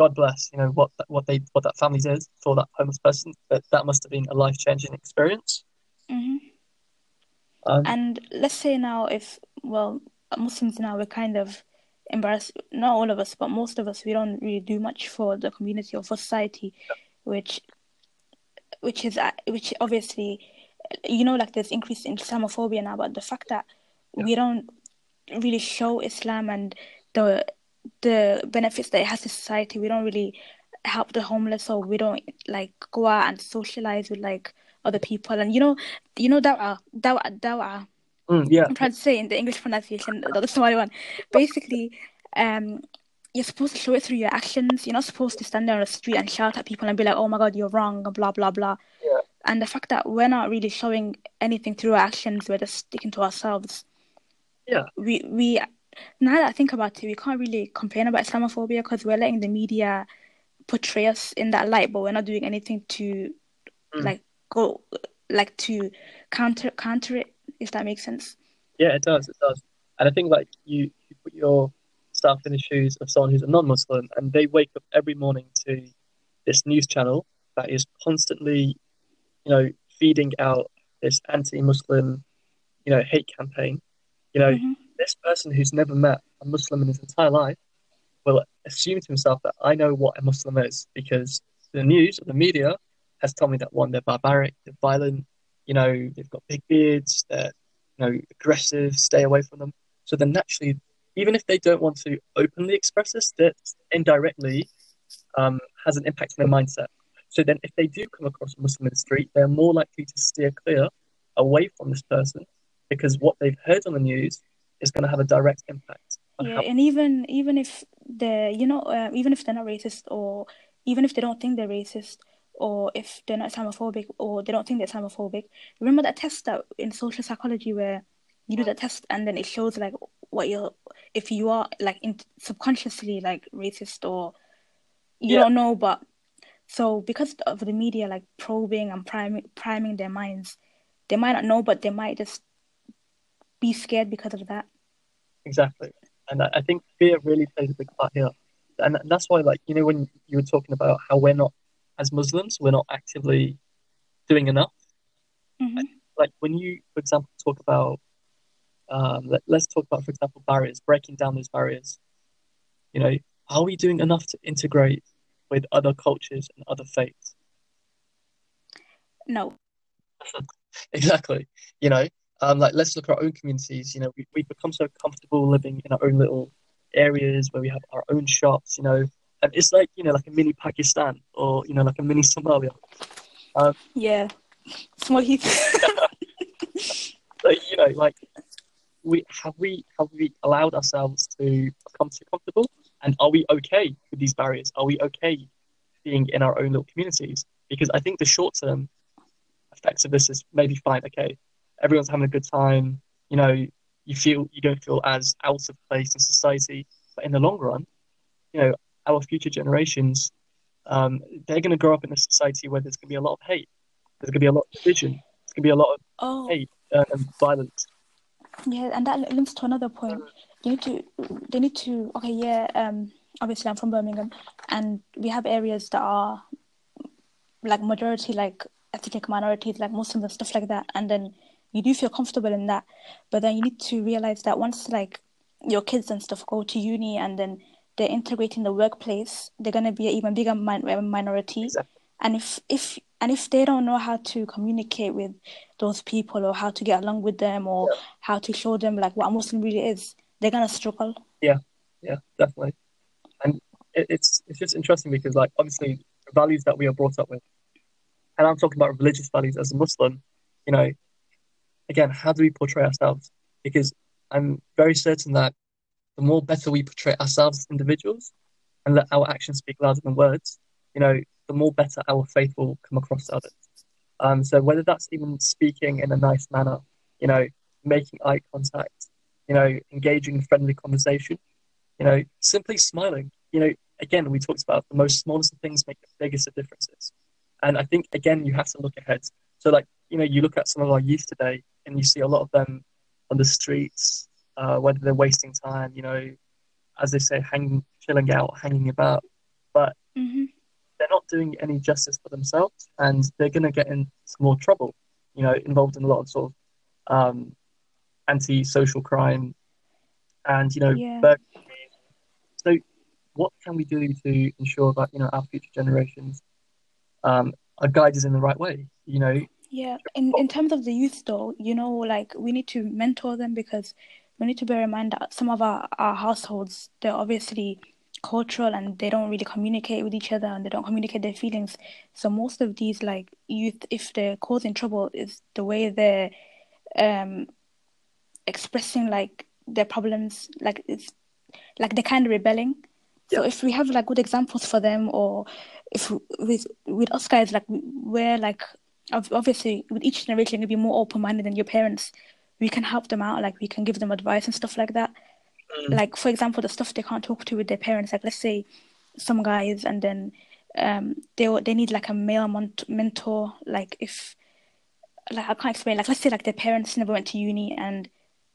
God bless. You know what what they what that family did for that homeless person. That that must have been a life changing experience. Mm-hmm. Um, and let's say now, if well, Muslims now we're kind of embarrassed. Not all of us, but most of us, we don't really do much for the community or for society, yeah. which which is which obviously. You know, like there's increase in Islamophobia now, but the fact that yeah. we don't really show Islam and the the benefits that it has to society, we don't really help the homeless, or we don't like go out and socialize with like other people. And you know, you know dawah, dawah, dawah. Mm, yeah, I'm trying to say in the English pronunciation, the Somali one. Basically, um, you're supposed to show it through your actions. You're not supposed to stand there on the street and shout at people and be like, "Oh my God, you're wrong," and blah blah blah. Yeah. And the fact that we're not really showing anything through our actions, we're just sticking to ourselves. Yeah. We, we now that I think about it, we can't really complain about Islamophobia because we're letting the media portray us in that light, but we're not doing anything to, mm. like, go, like, to counter counter it, if that makes sense. Yeah, it does, it does. And I think, like, you, you put yourself in the shoes of someone who's a non-Muslim, and they wake up every morning to this news channel that is constantly... you know, feeding out this anti-Muslim, you know, hate campaign, you know, mm-hmm. this person who's never met a Muslim in his entire life will assume to himself that I know what a Muslim is because the news or the media has told me that, one, they're barbaric, they're violent, you know, they've got big beards, they're, you know, aggressive, stay away from them. So then naturally, even if they don't want to openly express this, that indirectly um, has an impact on their mindset. So then if they do come across a Muslim in the street, they're more likely to steer clear away from this person because what they've heard on the news is going to have a direct impact. On yeah, how- and even even if they're, you know, uh, even if they're not racist or even if they don't think they're racist, or if they're not Islamophobic, or they don't think they're Islamophobic. Remember that test that in social psychology where you do that test and then it shows like what you're, if you are like in, subconsciously like racist or you yeah. don't know, but so because of the media like probing and priming, priming their minds, they might not know, but they might just be scared because of that. Exactly. And I think fear really plays a big part here. And that's why, like, you know, when you were talking about how we're not, as Muslims, we're not actively doing enough. Mm-hmm. Like when you, for example, talk about, um, let, let's talk about, for example, barriers, breaking down those barriers. You know, are we doing enough to integrate with other cultures and other faiths? No. Exactly. You know, um, like let's look at our own communities. You know, we, we've become so comfortable living in our own little areas where we have our own shops, you know, and it's like, you know, like a mini Pakistan or, you know, like a mini Somalia. Um, yeah. Somalia. So, you know, like, we have we have we allowed ourselves to become too comfortable? And are we okay with these barriers? Are we okay being in our own little communities? Because I think the short-term effects of this is maybe fine, okay, everyone's having a good time, you know, you feel you don't feel as out of place in society. But in the long run, you know, our future generations, um, they're going to grow up in a society where there's going to be a lot of hate. There's going to be a lot of division. There's going to be a lot of oh. hate uh, and violence. Yeah, and that links to another point. You need to, they need to, okay, yeah, um, obviously I'm from Birmingham, and we have areas that are, like, majority, like, ethnic minorities, like Muslims and stuff like that, and then you do feel comfortable in that, but then you need to realise that once, like, your kids and stuff go to uni and then they're integrating the workplace, they're going to be an even bigger min- minority. Exactly. And if if and if they don't know how to communicate with those people or how to get along with them or yeah. how to show them like what a Muslim really is, they're going to struggle. Yeah, yeah, definitely. And it, it's it's just interesting because, like, obviously the values that we are brought up with, and I'm talking about religious values as a Muslim, you know, again, how do we portray ourselves? Because I'm very certain that the more better we portray ourselves as individuals and let our actions speak louder than words, you know, the more better our faith will come across to others. Um, so whether that's even speaking in a nice manner, you know, making eye contact, you know, engaging in friendly conversation, you know, simply smiling. You know, again, we talked about the most smallest of things make the biggest of differences. And I think, again, you have to look ahead. So, like, you know, you look at some of our youth today and you see a lot of them on the streets, Uh, whether they're wasting time, you know, as they say, hanging, chilling out, hanging about, but mm-hmm. they're not doing any justice for themselves, and they're going to get in some more trouble, you know, involved in a lot of sort of um, anti-social crime, and, you know, yeah. So what can we do to ensure that, you know, our future generations um, are guided in the right way, you know? Yeah, in, in terms of the youth, though, you know, like, we need to mentor them because we need to bear in mind that some of our, our households, they're obviously cultural and they don't really communicate with each other and they don't communicate their feelings. So most of these, like, youth, if they're causing trouble, is the way they're um, expressing, like, their problems. Like, it's like they're kind of rebelling. Yeah. So if we have, like, good examples for them, or if with, with us guys, like, we're, like, obviously with each generation, you'll be more open-minded than your parents. We can help them out, like, we can give them advice and stuff like that. Mm. Like, for example, the stuff they can't talk to with their parents, like, let's say some guys, and then um, they they need, like, a male mon- mentor, like, if, like, I can't explain, like, let's say, like, their parents never went to uni, and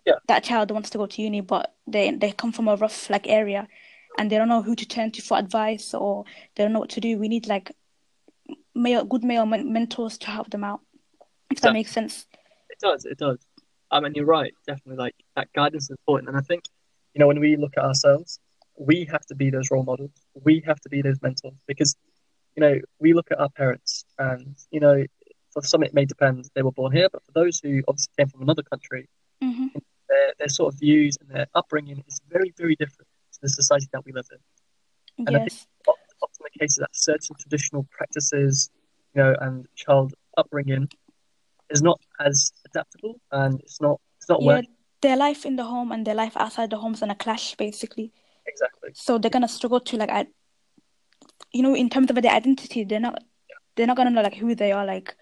yeah. that child wants to go to uni, but they, they come from a rough, like, area, and they don't know who to turn to for advice, or they don't know what to do. We need, like, male good male men- mentors to help them out, if yeah. that makes sense. it does, it does. Um, and you're right, definitely, like, that guidance is important. And I think, you know, when we look at ourselves, we have to be those role models. We have to be those mentors because, you know, we look at our parents and, you know, for some it may depend, they were born here, but for those who obviously came from another country, mm-hmm. you know, their, their sort of views and their upbringing is very, very different to the society that we live in. And yes. I think often the case is that certain traditional practices, you know, and child upbringing is not as adaptable and it's not, it's not yeah, working. Their life in the home and their life outside the home is in a clash, basically. Exactly. So they're going to struggle to, like, I, you know, in terms of their identity, they're not yeah. they're not going to know, like, who they are. Like,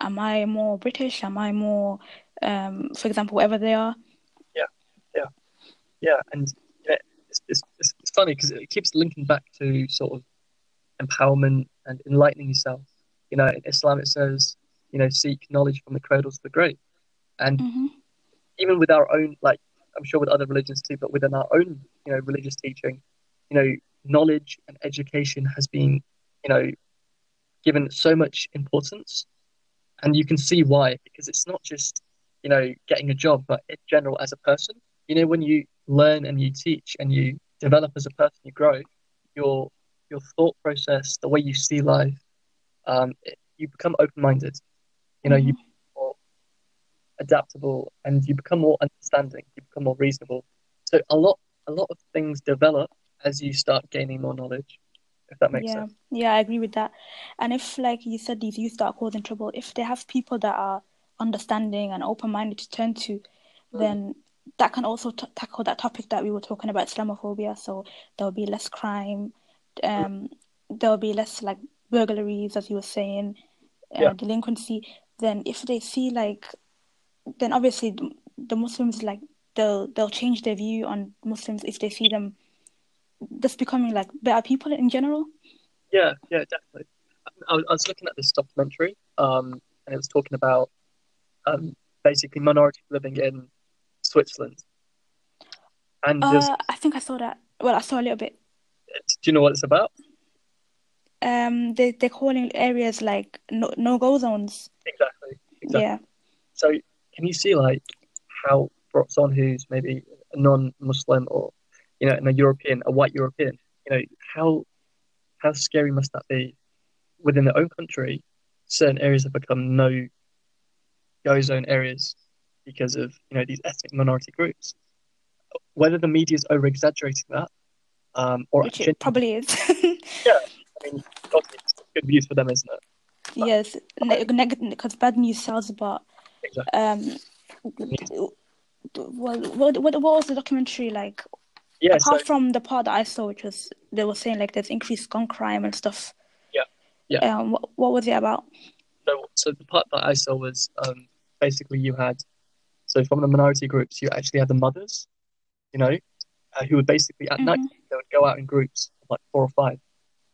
am I more British? Am I more, um, for example, whatever they are? Yeah, yeah, yeah. And yeah, it's, it's, it's funny because it keeps linking back to sort of empowerment and enlightening yourself. You know, in Islam it says, you know, seek knowledge from the cradles to the grave. And mm-hmm. even with our own, like, I'm sure with other religions too, but within our own, you know, religious teaching, you know, knowledge and education has been, you know, given so much importance. And you can see why, because it's not just, you know, getting a job, but in general as a person. You know, when you learn and you teach and you develop as a person, you grow, your your thought process, the way you see life, um, it, you become open-minded. You know, mm-hmm. you become more adaptable and you become more understanding, you become more reasonable. So a lot a lot of things develop as you start gaining more knowledge, if that makes yeah. sense. Yeah, I agree with that. And if, like you said, these youth start causing trouble, if they have people that are understanding and open-minded to turn to, mm-hmm. then that can also t- tackle that topic that we were talking about, Islamophobia. So there'll be less crime, um, mm-hmm. there'll be less, like, burglaries, as you were saying, uh, yeah. delinquency. Then if they see, like, then obviously the, the Muslims, like, they'll they'll change their view on Muslims if they see them just becoming, like, better people in general. Yeah, yeah, definitely. I, I was looking at this documentary, um, and it was talking about um, basically minorities living in Switzerland. And uh, I think I saw that. Well, I saw a little bit. Do you know what it's about? Um, they they're calling areas like no no go zones. Exactly. Exactly. Yeah. So can you see, like, how for someone who's maybe a non-Muslim or, you know, a European, a white European, you know, how how scary must that be? Within their own country, certain areas have become no go zone areas because of, you know, these ethnic minority groups. Whether the media is over exaggerating that, um, or which actually, it probably is. yeah. I mean, it's good news for them, isn't it? But, yes, because ne- neg- bad news sells, but... Exactly. Um, well, what, what, what was the documentary like? Yeah, Apart so, from the part that I saw, which was, they were saying, like, there's increased gun crime and stuff. Yeah, yeah. Um, what, what was it about? So, so the part that I saw was, um, basically you had... So from the minority groups, you actually had the mothers, you know, uh, who would basically, at mm-hmm. night, they would go out in groups, like four or five.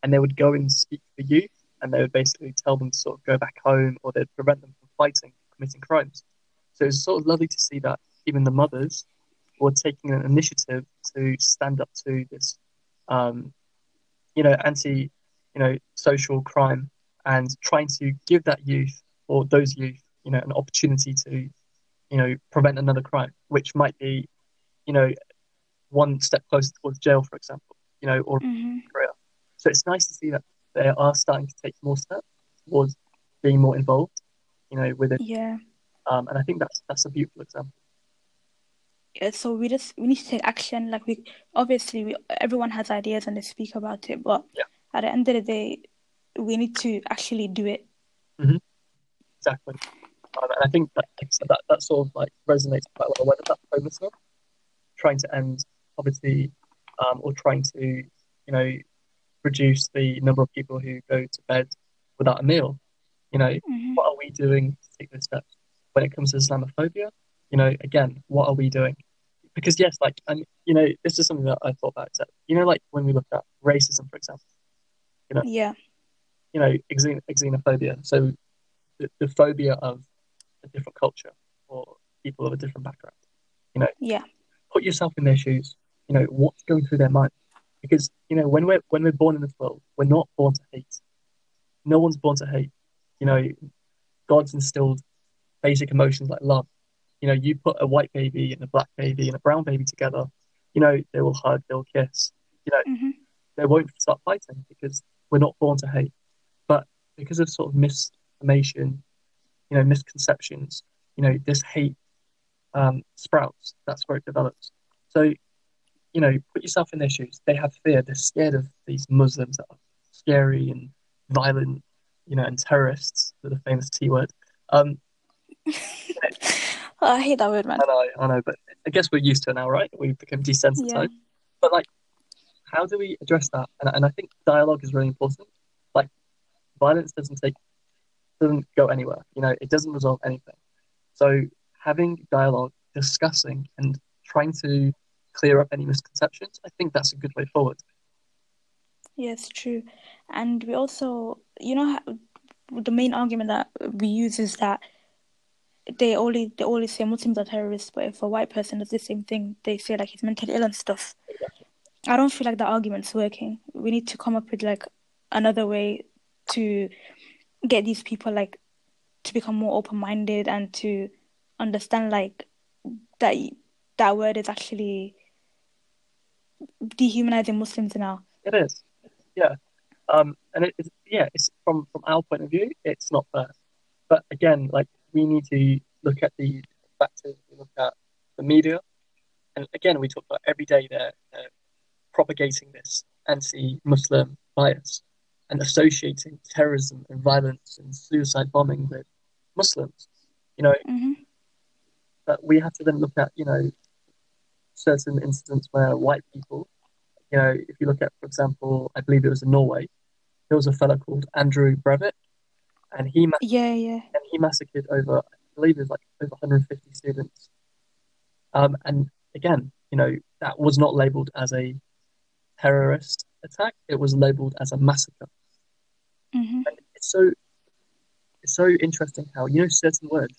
And they would go and speak to the youth, and they would basically tell them to sort of go back home, or they'd prevent them from fighting, committing crimes. So it was sort of lovely to see that even the mothers were taking an initiative to stand up to this, um, you know, anti, you know, social crime, and trying to give that youth, or those youth, you know, an opportunity to, you know, prevent another crime, which might be, you know, one step closer towards jail, for example, you know, or mm-hmm. career. So it's nice to see that they are starting to take more steps towards being more involved, you know, with it. Yeah. Um, and I think that's that's a beautiful example. Yeah. So we just we need to take action. Like, we obviously we, everyone has ideas and they speak about it, but yeah. at the end of the day, we need to actually do it. Mm-hmm. Exactly. Um, and I think that, that that sort of, like, resonates quite a lot. Whether that's homelessness, trying to end poverty, um, or trying to, you know, reduce the number of people who go to bed without a meal. You know, mm-hmm. what are we doing to take those steps? When it comes to Islamophobia, you know, again, what are we doing? Because yes, like, and you know, this is something that I thought about. You know, like when we look at racism, for example. You know, yeah. You know, xen- xenophobia. So the, the phobia of a different culture or people of a different background. You know. Yeah. Put yourself in their shoes. You know, what's going through their mind? Because, you know, when we're when we're born in this world, we're not born to hate. No one's born to hate. You know, God's instilled basic emotions like love. You know, you put a white baby and a black baby and a brown baby together, you know, they will hug, they'll kiss. You know, mm-hmm. they won't start fighting because we're not born to hate. But because of sort of misinformation, you know, misconceptions, you know, this hate um, sprouts. That's where it develops. So, you know, put yourself in their shoes. They have fear. They're scared of these Muslims that are scary and violent, you know, and terrorists, with the famous T word. Um, you know, oh, I hate that word, man. I know, I know, but I guess we're used to it now, right? We've become desensitized. Yeah. But, like, how do we address that? And, and I think dialogue is really important. Like, violence doesn't take, doesn't go anywhere. You know, it doesn't resolve anything. So having dialogue, discussing, and trying to clear up any misconceptions, I think that's a good way forward. Yes, true. And we also, you know, the main argument that we use is that They only they always say Muslims are terrorists, but if a white person does the same thing, they say like he's mentally ill and stuff. Exactly. I don't feel like that argument's working. We need to come up with like another way to get these people like to become more open-minded and to understand like that that word is actually dehumanizing Muslims now. It is, yeah, um, and it is, yeah. It's from from our point of view, it's not fair. But again, like, we need to look at the factors, we look at the media. And again, we talk about every day they're, they're propagating this anti-Muslim bias and associating terrorism and violence and suicide bombing with Muslims. You know, mm-hmm. But we have to then look at, you know, certain incidents where white people, you know, if you look at, for example, I believe it was in Norway, there was a fellow called Andrew Breivik. And he, mass- yeah, yeah. and he massacred over, I believe it was like over one hundred fifty students. Um, and again, you know, that was not labelled as a terrorist attack. It was labelled as a massacre. Mm-hmm. And it's so, it's so interesting how, you know, certain words,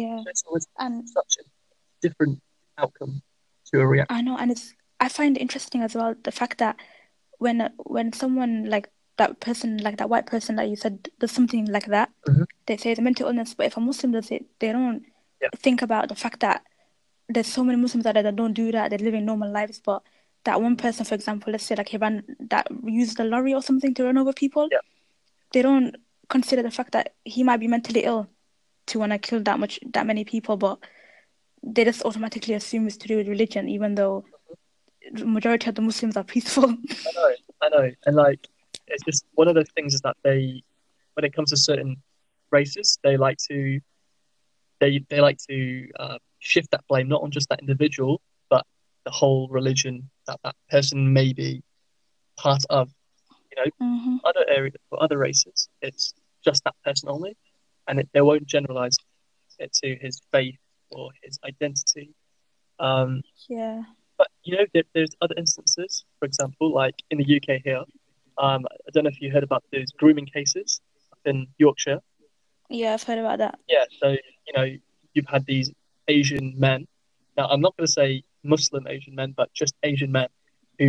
yeah, certain words and such a different outcome to a reaction. I know, and it's I find it interesting as well the fact that when when someone like. that person, like that white person that you said, does something like that, mm-hmm. they say it's a mental illness, but if a Muslim does it, they don't yeah. think about the fact that there's so many Muslims out there that don't do that, they're living normal lives, but that one person, for example, let's say like he ran, that used a lorry or something to run over people, yeah. they don't consider the fact that he might be mentally ill to want to kill that much, that many people, but they just automatically assume it's to do with religion, even though mm-hmm. the majority of the Muslims are peaceful. I know, I know, and like, it's just one of the things is that they, when it comes to certain races, they like to, they they like to uh, shift that blame not on just that individual, but the whole religion that that person may be part of. You know, mm-hmm. other areas for other races, it's just that person only, and it, they won't generalize it to his faith or his identity. Um, yeah. But you know, there, there's other instances. For example, like in the U K here. Um, I don't know if you heard about those grooming cases up in Yorkshire. Yeah, I've heard about that. Yeah, so, you know, you've had these Asian men. Now, I'm not going to say Muslim Asian men, but just Asian men who,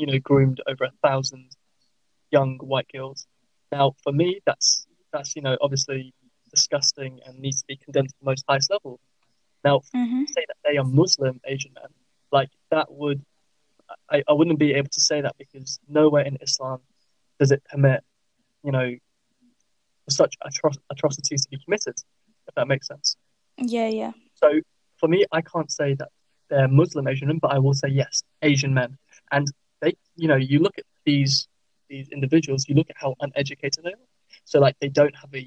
you know, groomed over a thousand young white girls. Now, for me, that's, that's you know, obviously disgusting and needs to be condemned to the most highest level. Now, mm-hmm. to say that they are Muslim Asian men, like, that would... I, I wouldn't be able to say that because nowhere in Islam does it permit, you know, such atro- atrocities to be committed, if that makes sense. Yeah, yeah. So for me, I can't say that they're Muslim Asian men, but I will say, yes, Asian men. And they, you know, you look at these these individuals, you look at how uneducated they are. So, like, they don't have a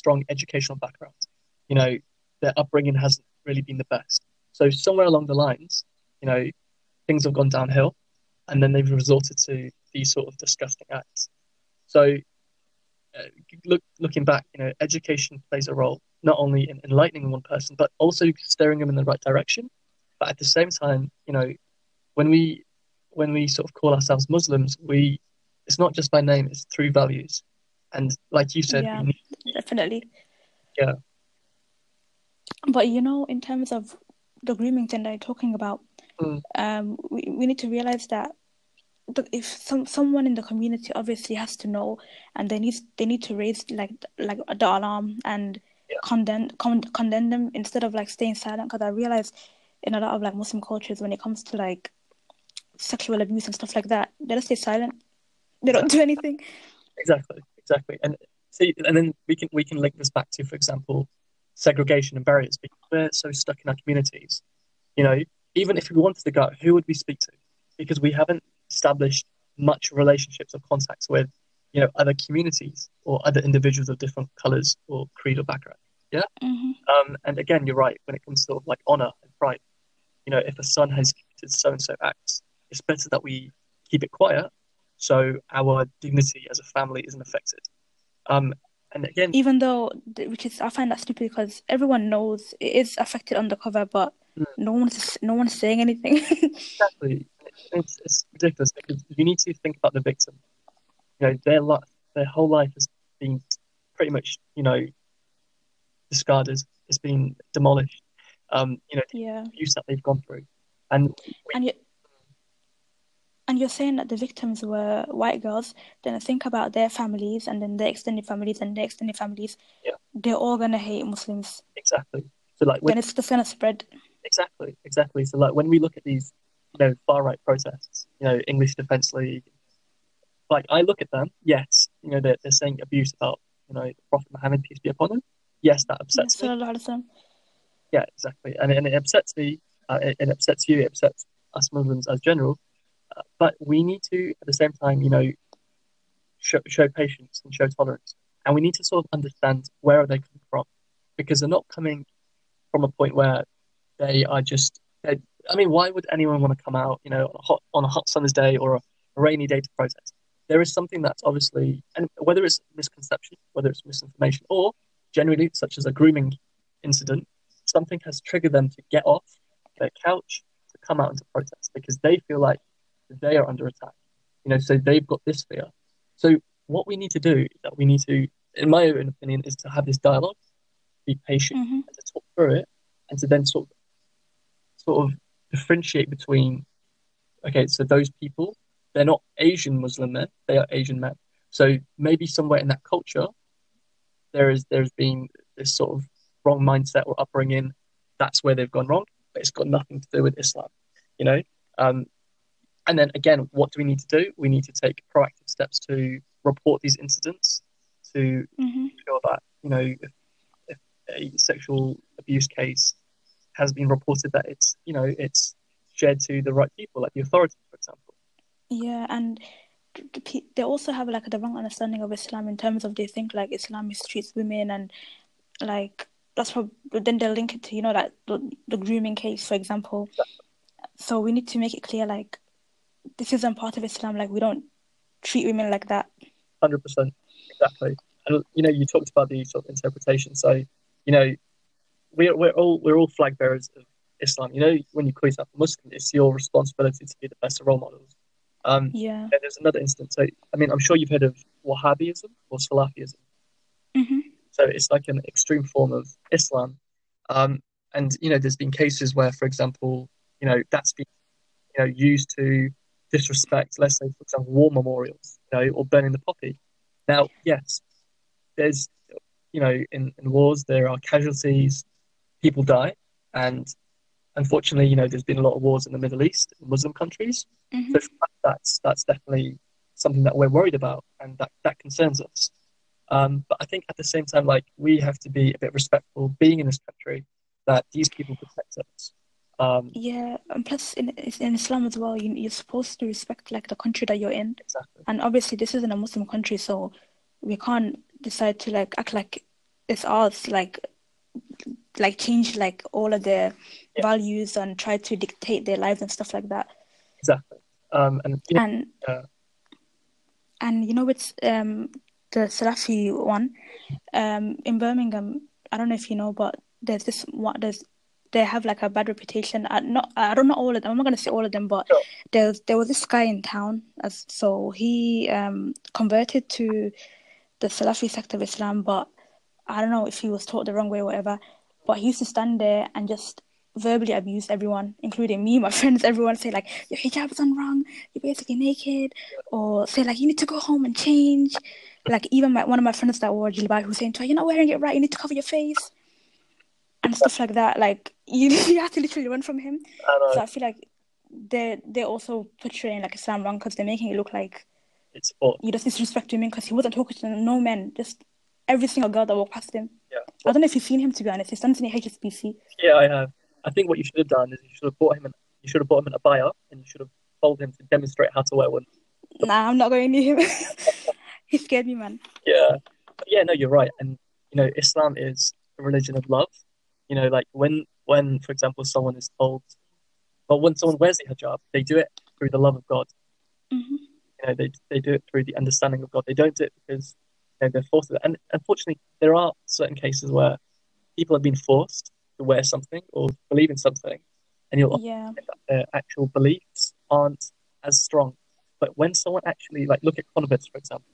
strong educational background. You know, their upbringing hasn't really been the best. So somewhere along the lines, you know, things have gone downhill, and then they've resorted to these sort of disgusting acts. So, uh, look, looking back, you know, education plays a role, not only in enlightening one person, but also steering them in the right direction. But at the same time, you know, when we when we sort of call ourselves Muslims, we it's not just by name, it's through values. And like you said... Yeah, we need... definitely. Yeah. But, you know, in terms of the grooming thing that you're talking about, Mm. Um, we, we need to realise that the, if some someone in the community obviously has to know, and they need they need to raise like like the alarm and yeah. condemn con- condemn them instead of like staying silent, because I realize in a lot of like Muslim cultures, when it comes to like sexual abuse and stuff like that, they just stay silent. They don't do anything. Exactly, exactly. And see, and then we can we can link this back to, for example, segregation and barriers, because we're so stuck in our communities. You know, even if we wanted to go, who would we speak to? Because we haven't established much relationships or contacts with, you know, other communities or other individuals of different colours or creed or background. Yeah. Mm-hmm. Um, and again, you're right when it comes to sort of like honour and pride. You know, if a son has committed so and so acts, it's better that we keep it quiet, so our dignity as a family isn't affected. Um, and again, even though, which is, I find that stupid, because everyone knows it is affected undercover, but mm. no one's no one's saying anything. Exactly, it's, it's ridiculous, because you need to think about the victim. You know, their life, their whole life has been pretty much, you know, discarded. It's been demolished. Um, you know, yeah. the abuse that they've gone through, and we, and you. And you're saying that the victims were white girls, then I think about their families and then their extended families and their extended families. Yeah. They're all going to hate Muslims. Exactly. So like when, then it's just going to spread. Exactly, exactly. So like when we look at these, you know, far-right protests, you know, English Defence League, like I look at them, yes, you know, they're, they're saying abuse about, you know, the Prophet Muhammad, peace be upon him. Yes, that upsets yeah, me. Them. Yeah, exactly. And, and it upsets me, uh, it, it upsets you, it upsets us Muslims as general. Uh, but we need to, at the same time, you know, show, show patience and show tolerance. And we need to sort of understand where are they coming from, because they're not coming from a point where they are just, I mean, why would anyone want to come out, you know, on a hot, on a hot summer's day or a rainy day to protest? There is something that's obviously, and whether it's misconception, whether it's misinformation, or generally such as a grooming incident, something has triggered them to get off their couch to come out and to protest, because they feel like they are under attack, you know, so they've got this fear. So what we need to do, that we need to, in my own opinion, is to have this dialogue, be patient, mm-hmm. and to talk through it, and to then sort of, sort of differentiate between, okay, so those people, they're not Asian Muslim men, they are Asian men. So maybe somewhere in that culture, there is, there's been this sort of wrong mindset or upbringing, that's where they've gone wrong, but it's got nothing to do with Islam, you know? Um, And then again, what do we need to do? We need to take proactive steps to report these incidents, to mm-hmm. ensure that, you know, if, if a sexual abuse case has been reported, that it's, you know, it's shared to the right people, like the authorities, for example. Yeah, and they also have like the wrong understanding of Islam, in terms of they think like Islam mistreats women, and like that's what, then they link it to, you know, like the, the grooming case, for example. Exactly. So we need to make it clear, like, this isn't part of Islam, like we don't treat women like that. one hundred percent, exactly. And you know, you talked about the sort of interpretation, so you know, we're we're all we're all flag bearers of Islam. You know, when you call yourself a Muslim, it's your responsibility to be the best of role models. Um, yeah. And there's another instance, so I mean, I'm sure you've heard of Wahhabism or Salafism. Mm-hmm. So it's like an extreme form of Islam. Um, and you know, there's been cases where, for example, you know, that's been, you know, used to disrespect, let's say, for example, war memorials, you know, or burning the poppy. Now, yes, there's, you know, in, in wars, there are casualties, people die, and unfortunately, you know, there's been a lot of wars in the Middle East, in Muslim countries, mm-hmm. so that's that's definitely something that we're worried about, and that, that concerns us. Um, but I think at the same time, like, we have to be a bit respectful, being in this country, that these people protect us. Um, yeah, and plus in, in Islam as well, you, you're supposed to respect like the country that you're in. Exactly. And obviously this isn't a Muslim country, so we can't decide to like act like it's ours, like like change like all of their yeah. values and try to dictate their lives and stuff like that. Exactly. Um, and you know, and, uh, and you know, with um the Salafi one, um in Birmingham, I don't know if you know, but there's this one, there's they have like a bad reputation. I not I don't know all of them. I'm not gonna say all of them, but sure. there there was this guy in town. As, so he um, converted to the Salafi sect of Islam, but I don't know if he was taught the wrong way or whatever. But he used to stand there and just verbally abuse everyone, including me, my friends, everyone. Say like, your hijab's on wrong. You're basically naked, or say like, you need to go home and change. Like even my, one of my friends that wore jilbab, who's saying to her, you're not wearing it right. You need to cover your face. and stuff like that. Like you, you have to literally run from him. I know. So I feel like they they're also portraying like Islam wrong because they're making it look like it's all you just disrespect women because he wasn't talking to no men, just every single girl that walked past him. Yeah. I don't know if you've seen him, to be honest. He's done it in H S B C. Yeah, I have. I think what you should have done is you should have bought him an you should have bought him an abaya and you should have told him to demonstrate how to wear one. Nah, I'm not going near him. He scared me, man. Yeah. Yeah, no, you're right. And, you know, Islam is a religion of love. You know, like when, when for example, someone is told, but when someone wears the hijab, they do it through the love of God. Mm-hmm. You know, they they do it through the understanding of God. They don't do it because you know, they're forced to do it. And unfortunately, there are certain cases where people have been forced to wear something or believe in something, and you'll often yeah. find that their actual beliefs aren't as strong. But when someone actually, like, look at converts, for example,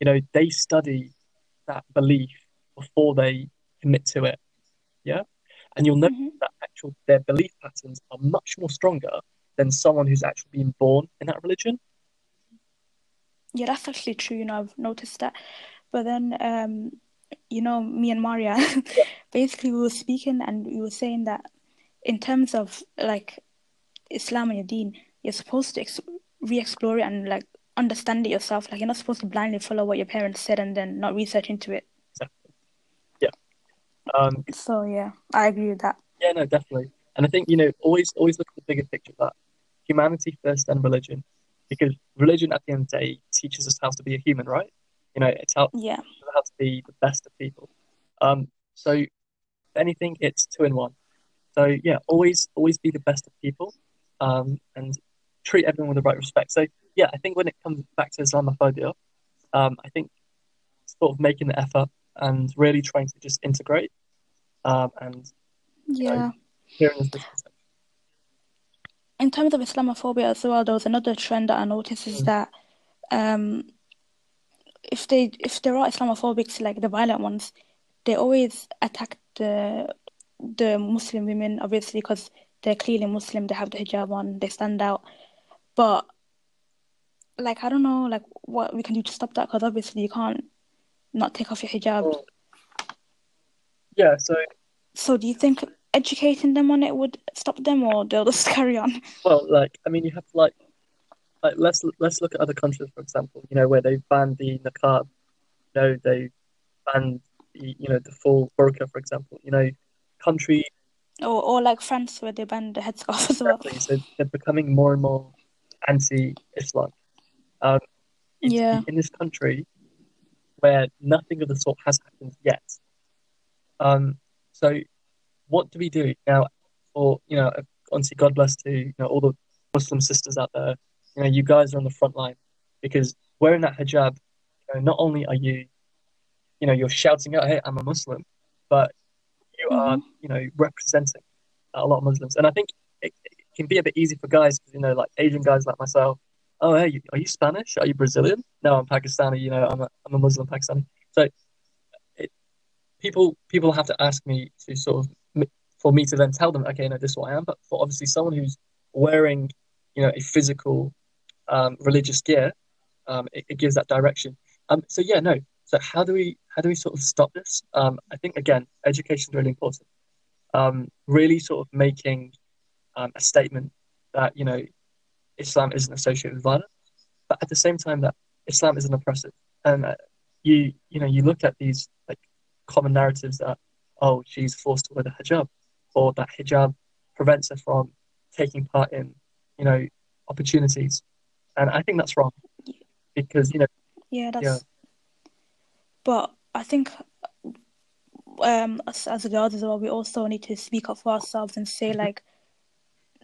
you know, they study that belief before they commit to it, yeah? And you'll notice mm-hmm. that actual their belief patterns are much more stronger than someone who's actually been born in that religion. Yeah, that's actually true, you know, I've noticed that. But then, um, you know, me and Maria, yeah. basically we were speaking and we were saying that in terms of, like, Islam and your deen, you're supposed to ex- re-explore it and, like, understand it yourself. Like, you're not supposed to blindly follow what your parents said and then not research into it. Exactly. Yeah. Um, so, yeah, I agree with that. Yeah, no, definitely. And I think, you know, always always look at the bigger picture of that. Humanity first and religion. Because religion, at the end of the day, teaches us how to be a human, right? You know, it's how, yeah. how to be the best of people. Um, so, if anything, it's two in one. So, yeah, always always be the best of people um, and treat everyone with the right respect. So, yeah, I think when it comes back to Islamophobia, um, I think sort of making the effort and really trying to just integrate um, and yeah. you know, hearing this misconception. In terms of Islamophobia as well, there was another trend that I noticed is mm. that um, if they if there are Islamophobics, like the violent ones, they always attack the the Muslim women, obviously, because they're clearly Muslim, they have the hijab on, they stand out. But, like, I don't know, like, what we can do to stop that, because obviously you can't not take off your hijab. Well, yeah, so... So do you think educating them on it would stop them, or they'll just carry on? Well, like, I mean, you have to, like... like let's let's look at other countries, for example, you know, where they've banned the niqab, you know, they've banned, the, you know, the full burqa, for example, you know, country... Or, or like France, where they banned the headscarf as well. Exactly. So they're becoming more and more anti-Islam. Um, in, yeah. in this country, where nothing of the sort has happened yet. Um, so, what do we do now? Or you know, honestly, God bless to you know all the Muslim sisters out there. You know, you guys are on the front line because wearing that hijab, you know, not only are you, you know, you're shouting out, "Hey, I'm a Muslim," but you mm-hmm. are, you know, representing a lot of Muslims. And I think it, it can be a bit easy for guys, because you know, like Asian guys like myself. Oh, hey, are you Spanish? Are you Brazilian? No, I'm Pakistani. You know, I'm a I'm a Muslim Pakistani. So, it, people people have to ask me to sort of for me to then tell them, okay, no, this is what I am. But for obviously someone who's wearing, you know, a physical um, religious gear, um, it, it gives that direction. Um, so yeah, no. So how do we how do we sort of stop this? Um, I think again, education is really important. Um, really sort of making um, a statement that you know, Islam isn't associated with violence, but at the same time that Islam isn't oppressive. And uh, you you know you look at these like common narratives that, oh, she's forced to wear the hijab, or that hijab prevents her from taking part in you know opportunities, and I think that's wrong, because you know yeah that's yeah. But I think um us as girls as well, we also need to speak up for ourselves and say like.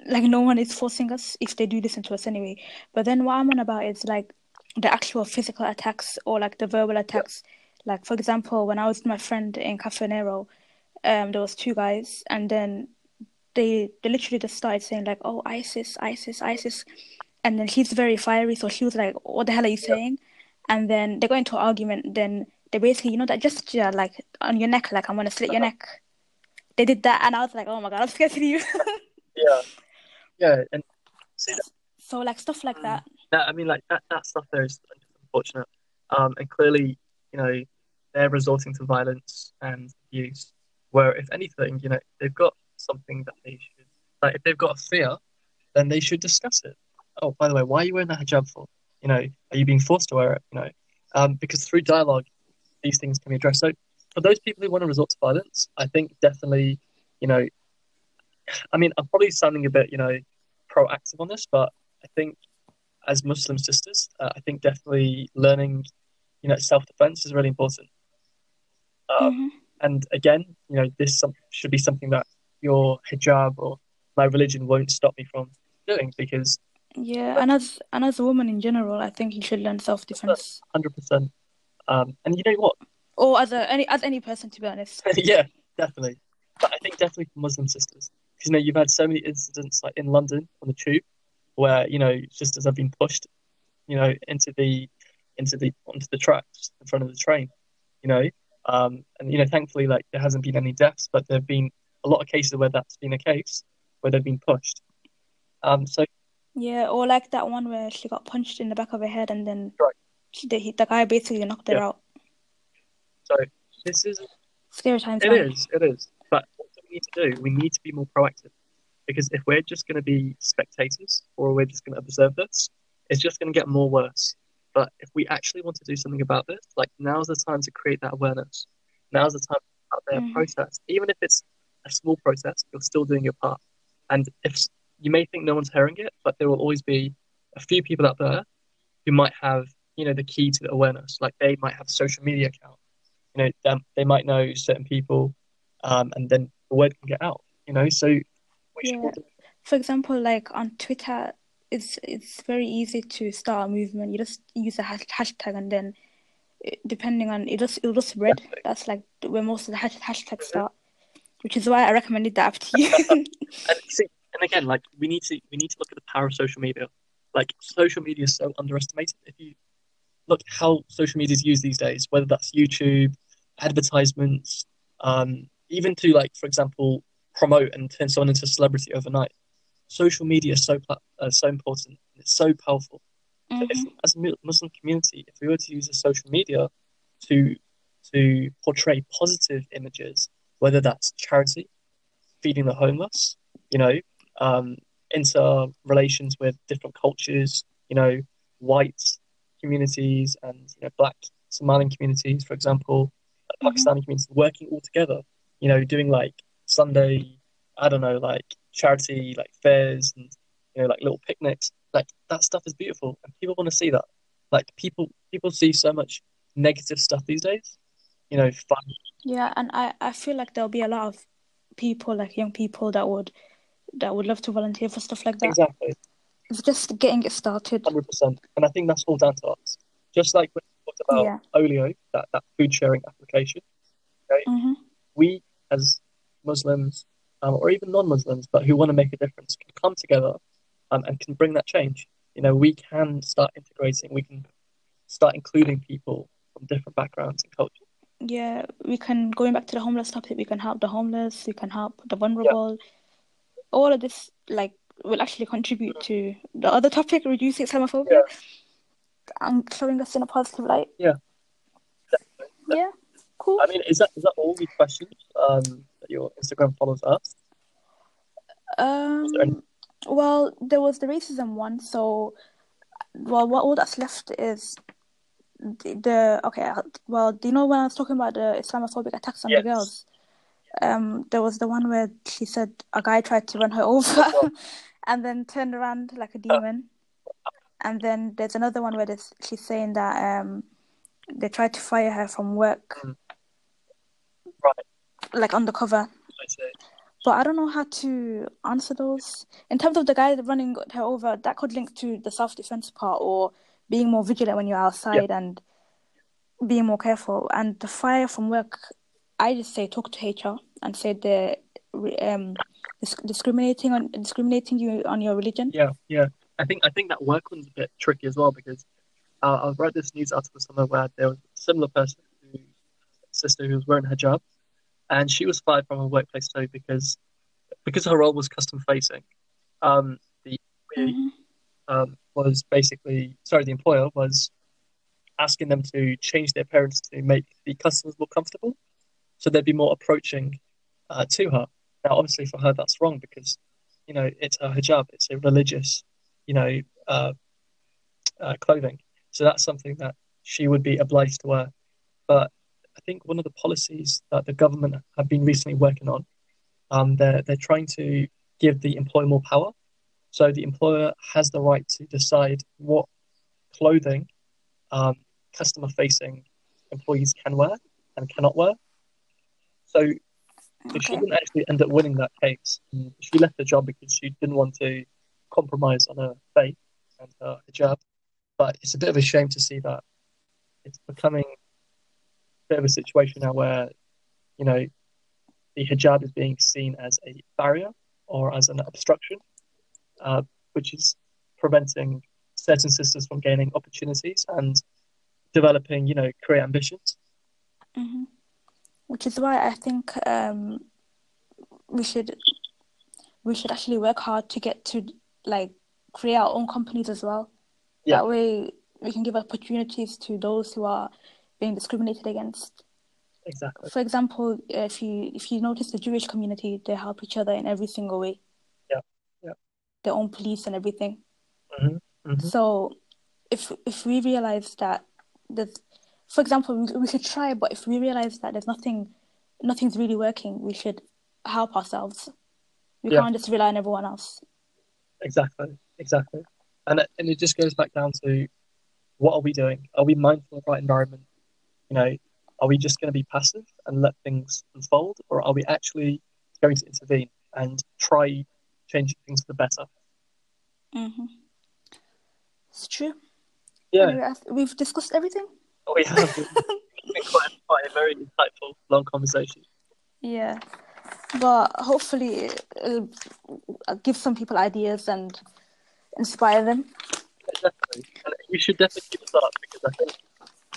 Like, no one is forcing us if they do listen to us anyway. But then what I'm on about is, like, the actual physical attacks or, like, the verbal attacks. Yeah. Like, for example, when I was with my friend in Cafe Nero, um, there was two guys, and then they, they literally just started saying, like, oh, ISIS, ISIS, ISIS. And then he's very fiery, so she was like, what the hell are you yeah. saying? And then they got into an argument. Then they basically, you know, that gesture, like, on your neck, like, I'm going to slit uh-huh. your neck. They did that, and I was like, oh, my God, I'm scared of you. yeah. Yeah, and see that. So like stuff like that. that. I mean, like that, that stuff there is unfortunate, um, and clearly, you know, they're resorting to violence and abuse, where if anything, you know, if they've got something that they should, like if they've got a fear, then they should discuss it. Oh, by the way, why are you wearing that hijab for? You know, are you being forced to wear it? You know, um, because through dialogue, these things can be addressed. So for those people who want to resort to violence, I think definitely, you know, I mean, I'm probably sounding a bit, you know, proactive on this, but I think as Muslim sisters, uh, I think definitely learning, you know, self-defense is really important. Um, mm-hmm. And again, you know, this should be something that your hijab or my religion won't stop me from doing, because... Yeah, and as and as a woman in general, I think you should learn self-defense. one hundred percent. Um, and you know what? Or as a, any as any person, to be honest. Yeah, definitely. But I think definitely for Muslim sisters. Because, you know, you've had so many incidents, like in London, on the tube, where, you know, sisters have been pushed, you know, into the, into the, onto the tracks in front of the train, you know. Um, and, you know, thankfully, like, there hasn't been any deaths, but there have been a lot of cases where that's been a case, where they've been pushed. Um, so... Yeah, or like that one where she got punched in the back of her head and then right. she, the, the guy basically knocked yeah. her out. So this is... Scary times. It is, it is. But what do we need to do? We need to be more proactive, because if we're just going to be spectators or we're just going to observe this, it's just going to get more worse. But if we actually want to do something about this, like now's the time to create that awareness. Now's the time to put out there mm. protest. Even if it's a small protest, you're still doing your part. And if... You may think no one's hearing it, but there will always be a few people out there who might have, you know, the key to the awareness. Like they might have a social media account, you know, them, they might know certain people, um, and then the word can get out, you know. So, we yeah. should... for example, like on Twitter, it's it's very easy to start a movement. You just use a hash- hashtag, and then depending on it, just it'll just spread. Definitely. That's like where most of the hash- hashtags start, which is why I recommended that app to you. And, see, And again, like we need to we need to look at the power of social media. Like social media is so underestimated. If you look how social media is used these days, whether that's YouTube, advertisements, um, even to like, for example, promote and turn someone into a celebrity overnight. Social media is so uh, so important. And it's so powerful. Mm-hmm. So if, as a Muslim community, if we were to use the social media to to portray positive images, whether that's charity, feeding the homeless, you know. Um, into relations with different cultures, you know, white communities and, you know, black Somali communities, for example, like mm-hmm. Pakistani communities, working all together, you know, doing like Sunday, I don't know, like charity, like fairs and, you know, like little picnics. Like that stuff is beautiful and people want to see that. Like people, people see so much negative stuff these days, you know, fun. Yeah, and I, I feel like there'll be a lot of people, like young people that would... that would love to volunteer for stuff like that. Exactly. It's just getting it started. one hundred percent. And I think that's all down to us. Just like when we talked about yeah. Olio, that, that food sharing application, okay? Mm-hmm. We as Muslims, um, or even non-Muslims, but who want to make a difference, can come together um, and can bring that change. You know, we can start integrating, we can start including people from different backgrounds and cultures. Yeah, we can, going back to the homeless topic, we can help the homeless, we can help the vulnerable, yeah. All of this, like, will actually contribute yeah. to the other topic, reducing xenophobia, yeah. and showing us in a positive light. Yeah. Definitely. Yeah. Cool. I mean, is that is that all the questions um, that your Instagram followers asked? Um. Was there any- well, there was the racism one. So, well, what all that's left is the, the okay. Well, do you know when I was talking about the Islamophobic attacks on yes. the girls? Um, there was the one where she said a guy tried to run her over and then turned around like a demon. And then there's another one where this, she's saying that um, they tried to fire her from work. Right. Like undercover. I see. But I don't know how to answer those. In terms of the guy running her over, that could link to the self-defense part or being more vigilant when you're outside yeah. and being more careful. And the fire from work... I just say talk to H R and say they're um, disc- discriminating on discriminating you on your religion. Yeah, yeah. I think I think that work one's a bit tricky as well, because uh, I read this news article somewhere where there was a similar person, who, sister who was wearing hijab, and she was fired from her workplace too because because her role was custom facing. Um, the mm-hmm. um, was basically sorry, the employer was asking them to change their appearance to make the customers more comfortable. So they'd be more approaching uh, to her. Now, obviously for her, that's wrong because, you know, it's her hijab. It's a religious, you know, uh, uh, clothing. So that's something that she would be obliged to wear. But I think one of the policies that the government have been recently working on, um, they're, they're trying to give the employer more power. So the employer has the right to decide what clothing um, customer-facing employees can wear and cannot wear. So, okay. So she didn't actually end up winning that case. She left the job because she didn't want to compromise on her faith and her hijab. But it's a bit of a shame to see that it's becoming a bit of a situation now where, you know, the hijab is being seen as a barrier or as an obstruction, uh, which is preventing certain sisters from gaining opportunities and developing, you know, career ambitions. Mm-hmm. Which is why I think um, we should we should actually work hard to get to, like, create our own companies as well. Yeah. That way we can give opportunities to those who are being discriminated against. Exactly. For example, if you if you notice the Jewish community, they help each other in every single way. Yeah, yeah. Their own police and everything. Mm-hmm. Mm-hmm. So if if we realise that there's, for example, we should try, but if we realise that there's nothing, nothing's really working, we should help ourselves. We yeah. can't just rely on everyone else. Exactly, exactly. And it, and it just goes back down to, what are we doing? Are we mindful of our environment? You know, are we just going to be passive and let things unfold? Or are we actually going to intervene and try changing things for the better? Mm-hmm. It's true. Yeah. We've discussed everything. We have. It's been quite, quite a very insightful, long conversation. Yeah. But hopefully it'll give some people ideas and inspire them. Yeah, definitely. And we should definitely keep this up because I think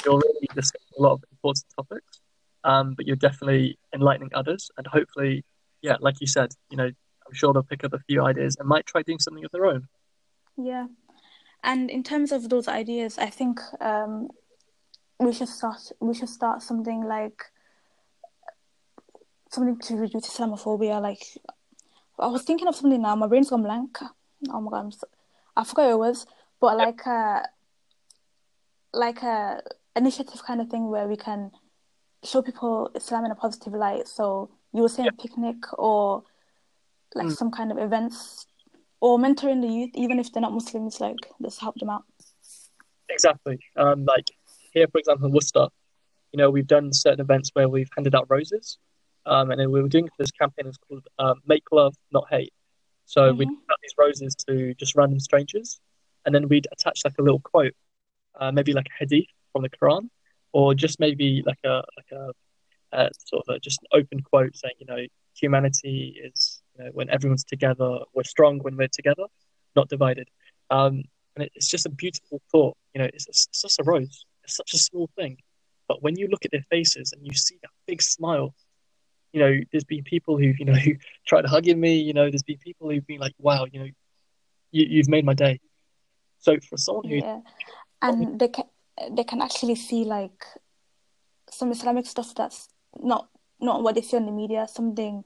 you're really discussing a lot of important topics, um, but you're definitely enlightening others. And hopefully, yeah, like you said, you know, I'm sure they'll pick up a few ideas and might try doing something of their own. Yeah. And in terms of those ideas, I think... Um, We should start. We should start something like something to reduce Islamophobia. Like, I was thinking of something now. My brain's gone blank. Oh my god, I'm so, I forgot what it was. But like a like a initiative kind of thing where we can show people Islam in a positive light. So you were saying a picnic or like mm. some kind of events or mentoring the youth, even if they're not Muslims. Like, just help them out. Exactly. Um, like. Here, for example, in Worcester, you know, we've done certain events where we've handed out roses, um, and then we were doing this campaign. It's called um, "Make Love, Not Hate." So mm-hmm. we'd hand out these roses to just random strangers, and then we'd attach like a little quote, uh, maybe like a hadith from the Quran, or just maybe like a like a uh, sort of a, just an open quote saying, you know, humanity is, you know, when everyone's together, we're strong when we're together, not divided. Um, and it, it's just a beautiful thought. You know, it's, it's just a rose. It's such a small thing, but when you look at their faces and you see that big smile, you know, there's been people who've, you know, who tried hugging me, you know, there's been people who've been like, wow, you know, you, you've made my day. So for someone who... Yeah, and they can, they can actually see like some Islamic stuff that's not, not what they see on the media, something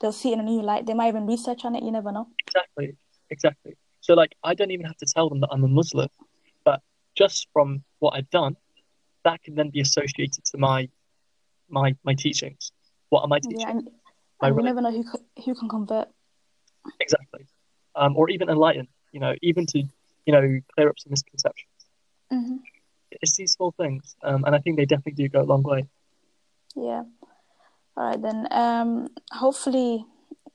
they'll see in a new light. They might even research on it, you never know. Exactly, exactly. So like, I don't even have to tell them that I'm a Muslim, but just from what I've done, that can then be associated to my my my teachings. What am I teaching? Yeah, and, and we never know who who can convert. Exactly, um, or even enlighten. You know, even to you know clear up some misconceptions. Mm-hmm. It's these small things, um, and I think they definitely do go a long way. Yeah. All right then. Um, hopefully,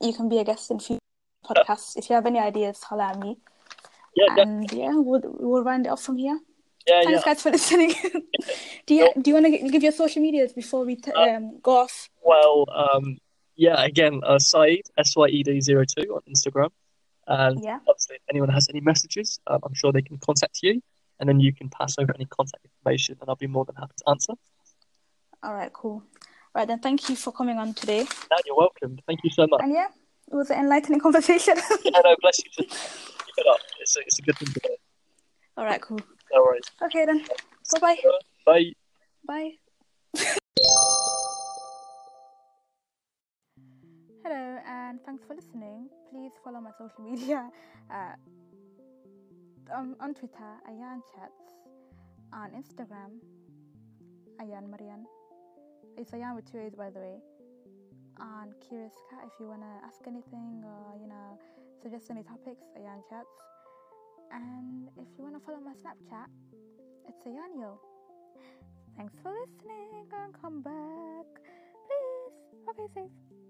you can be a guest in future podcasts. If you have any ideas, holla at me. Yeah, and definitely. yeah, we'll we'll round it off from here. Yeah, Thanks, yeah. guys, for listening. do you do you want to give your social medias before we t- uh, um, go off? Well, um, yeah, again, uh, Syed, S Y E D zero two on Instagram. And yeah. obviously, if anyone has any messages, um, I'm sure they can contact you. And then you can pass over any contact information, and I'll be more than happy to answer. All right, cool. All right, then, thank you for coming on today. No, you're welcome. Thank you so much. And yeah, it was an enlightening conversation. yeah, no, bless you. Keep it up. It's a, it's a good thing to do. All right, cool. No worries. Okay, then. Bye-bye. Bye. Bye. Thanks for listening. Please follow my social media uh, um, on Twitter, Ayaan Chats, on Instagram, Ayaan Marian. It's Ayaan with two A's, by the way. On Curious Cat, if you want to ask anything or, you know, suggest any topics, Ayaan Chats. And if you want to follow my Snapchat, it's Ayaan Yo. Thanks for listening and come back. Please. Okay, safe.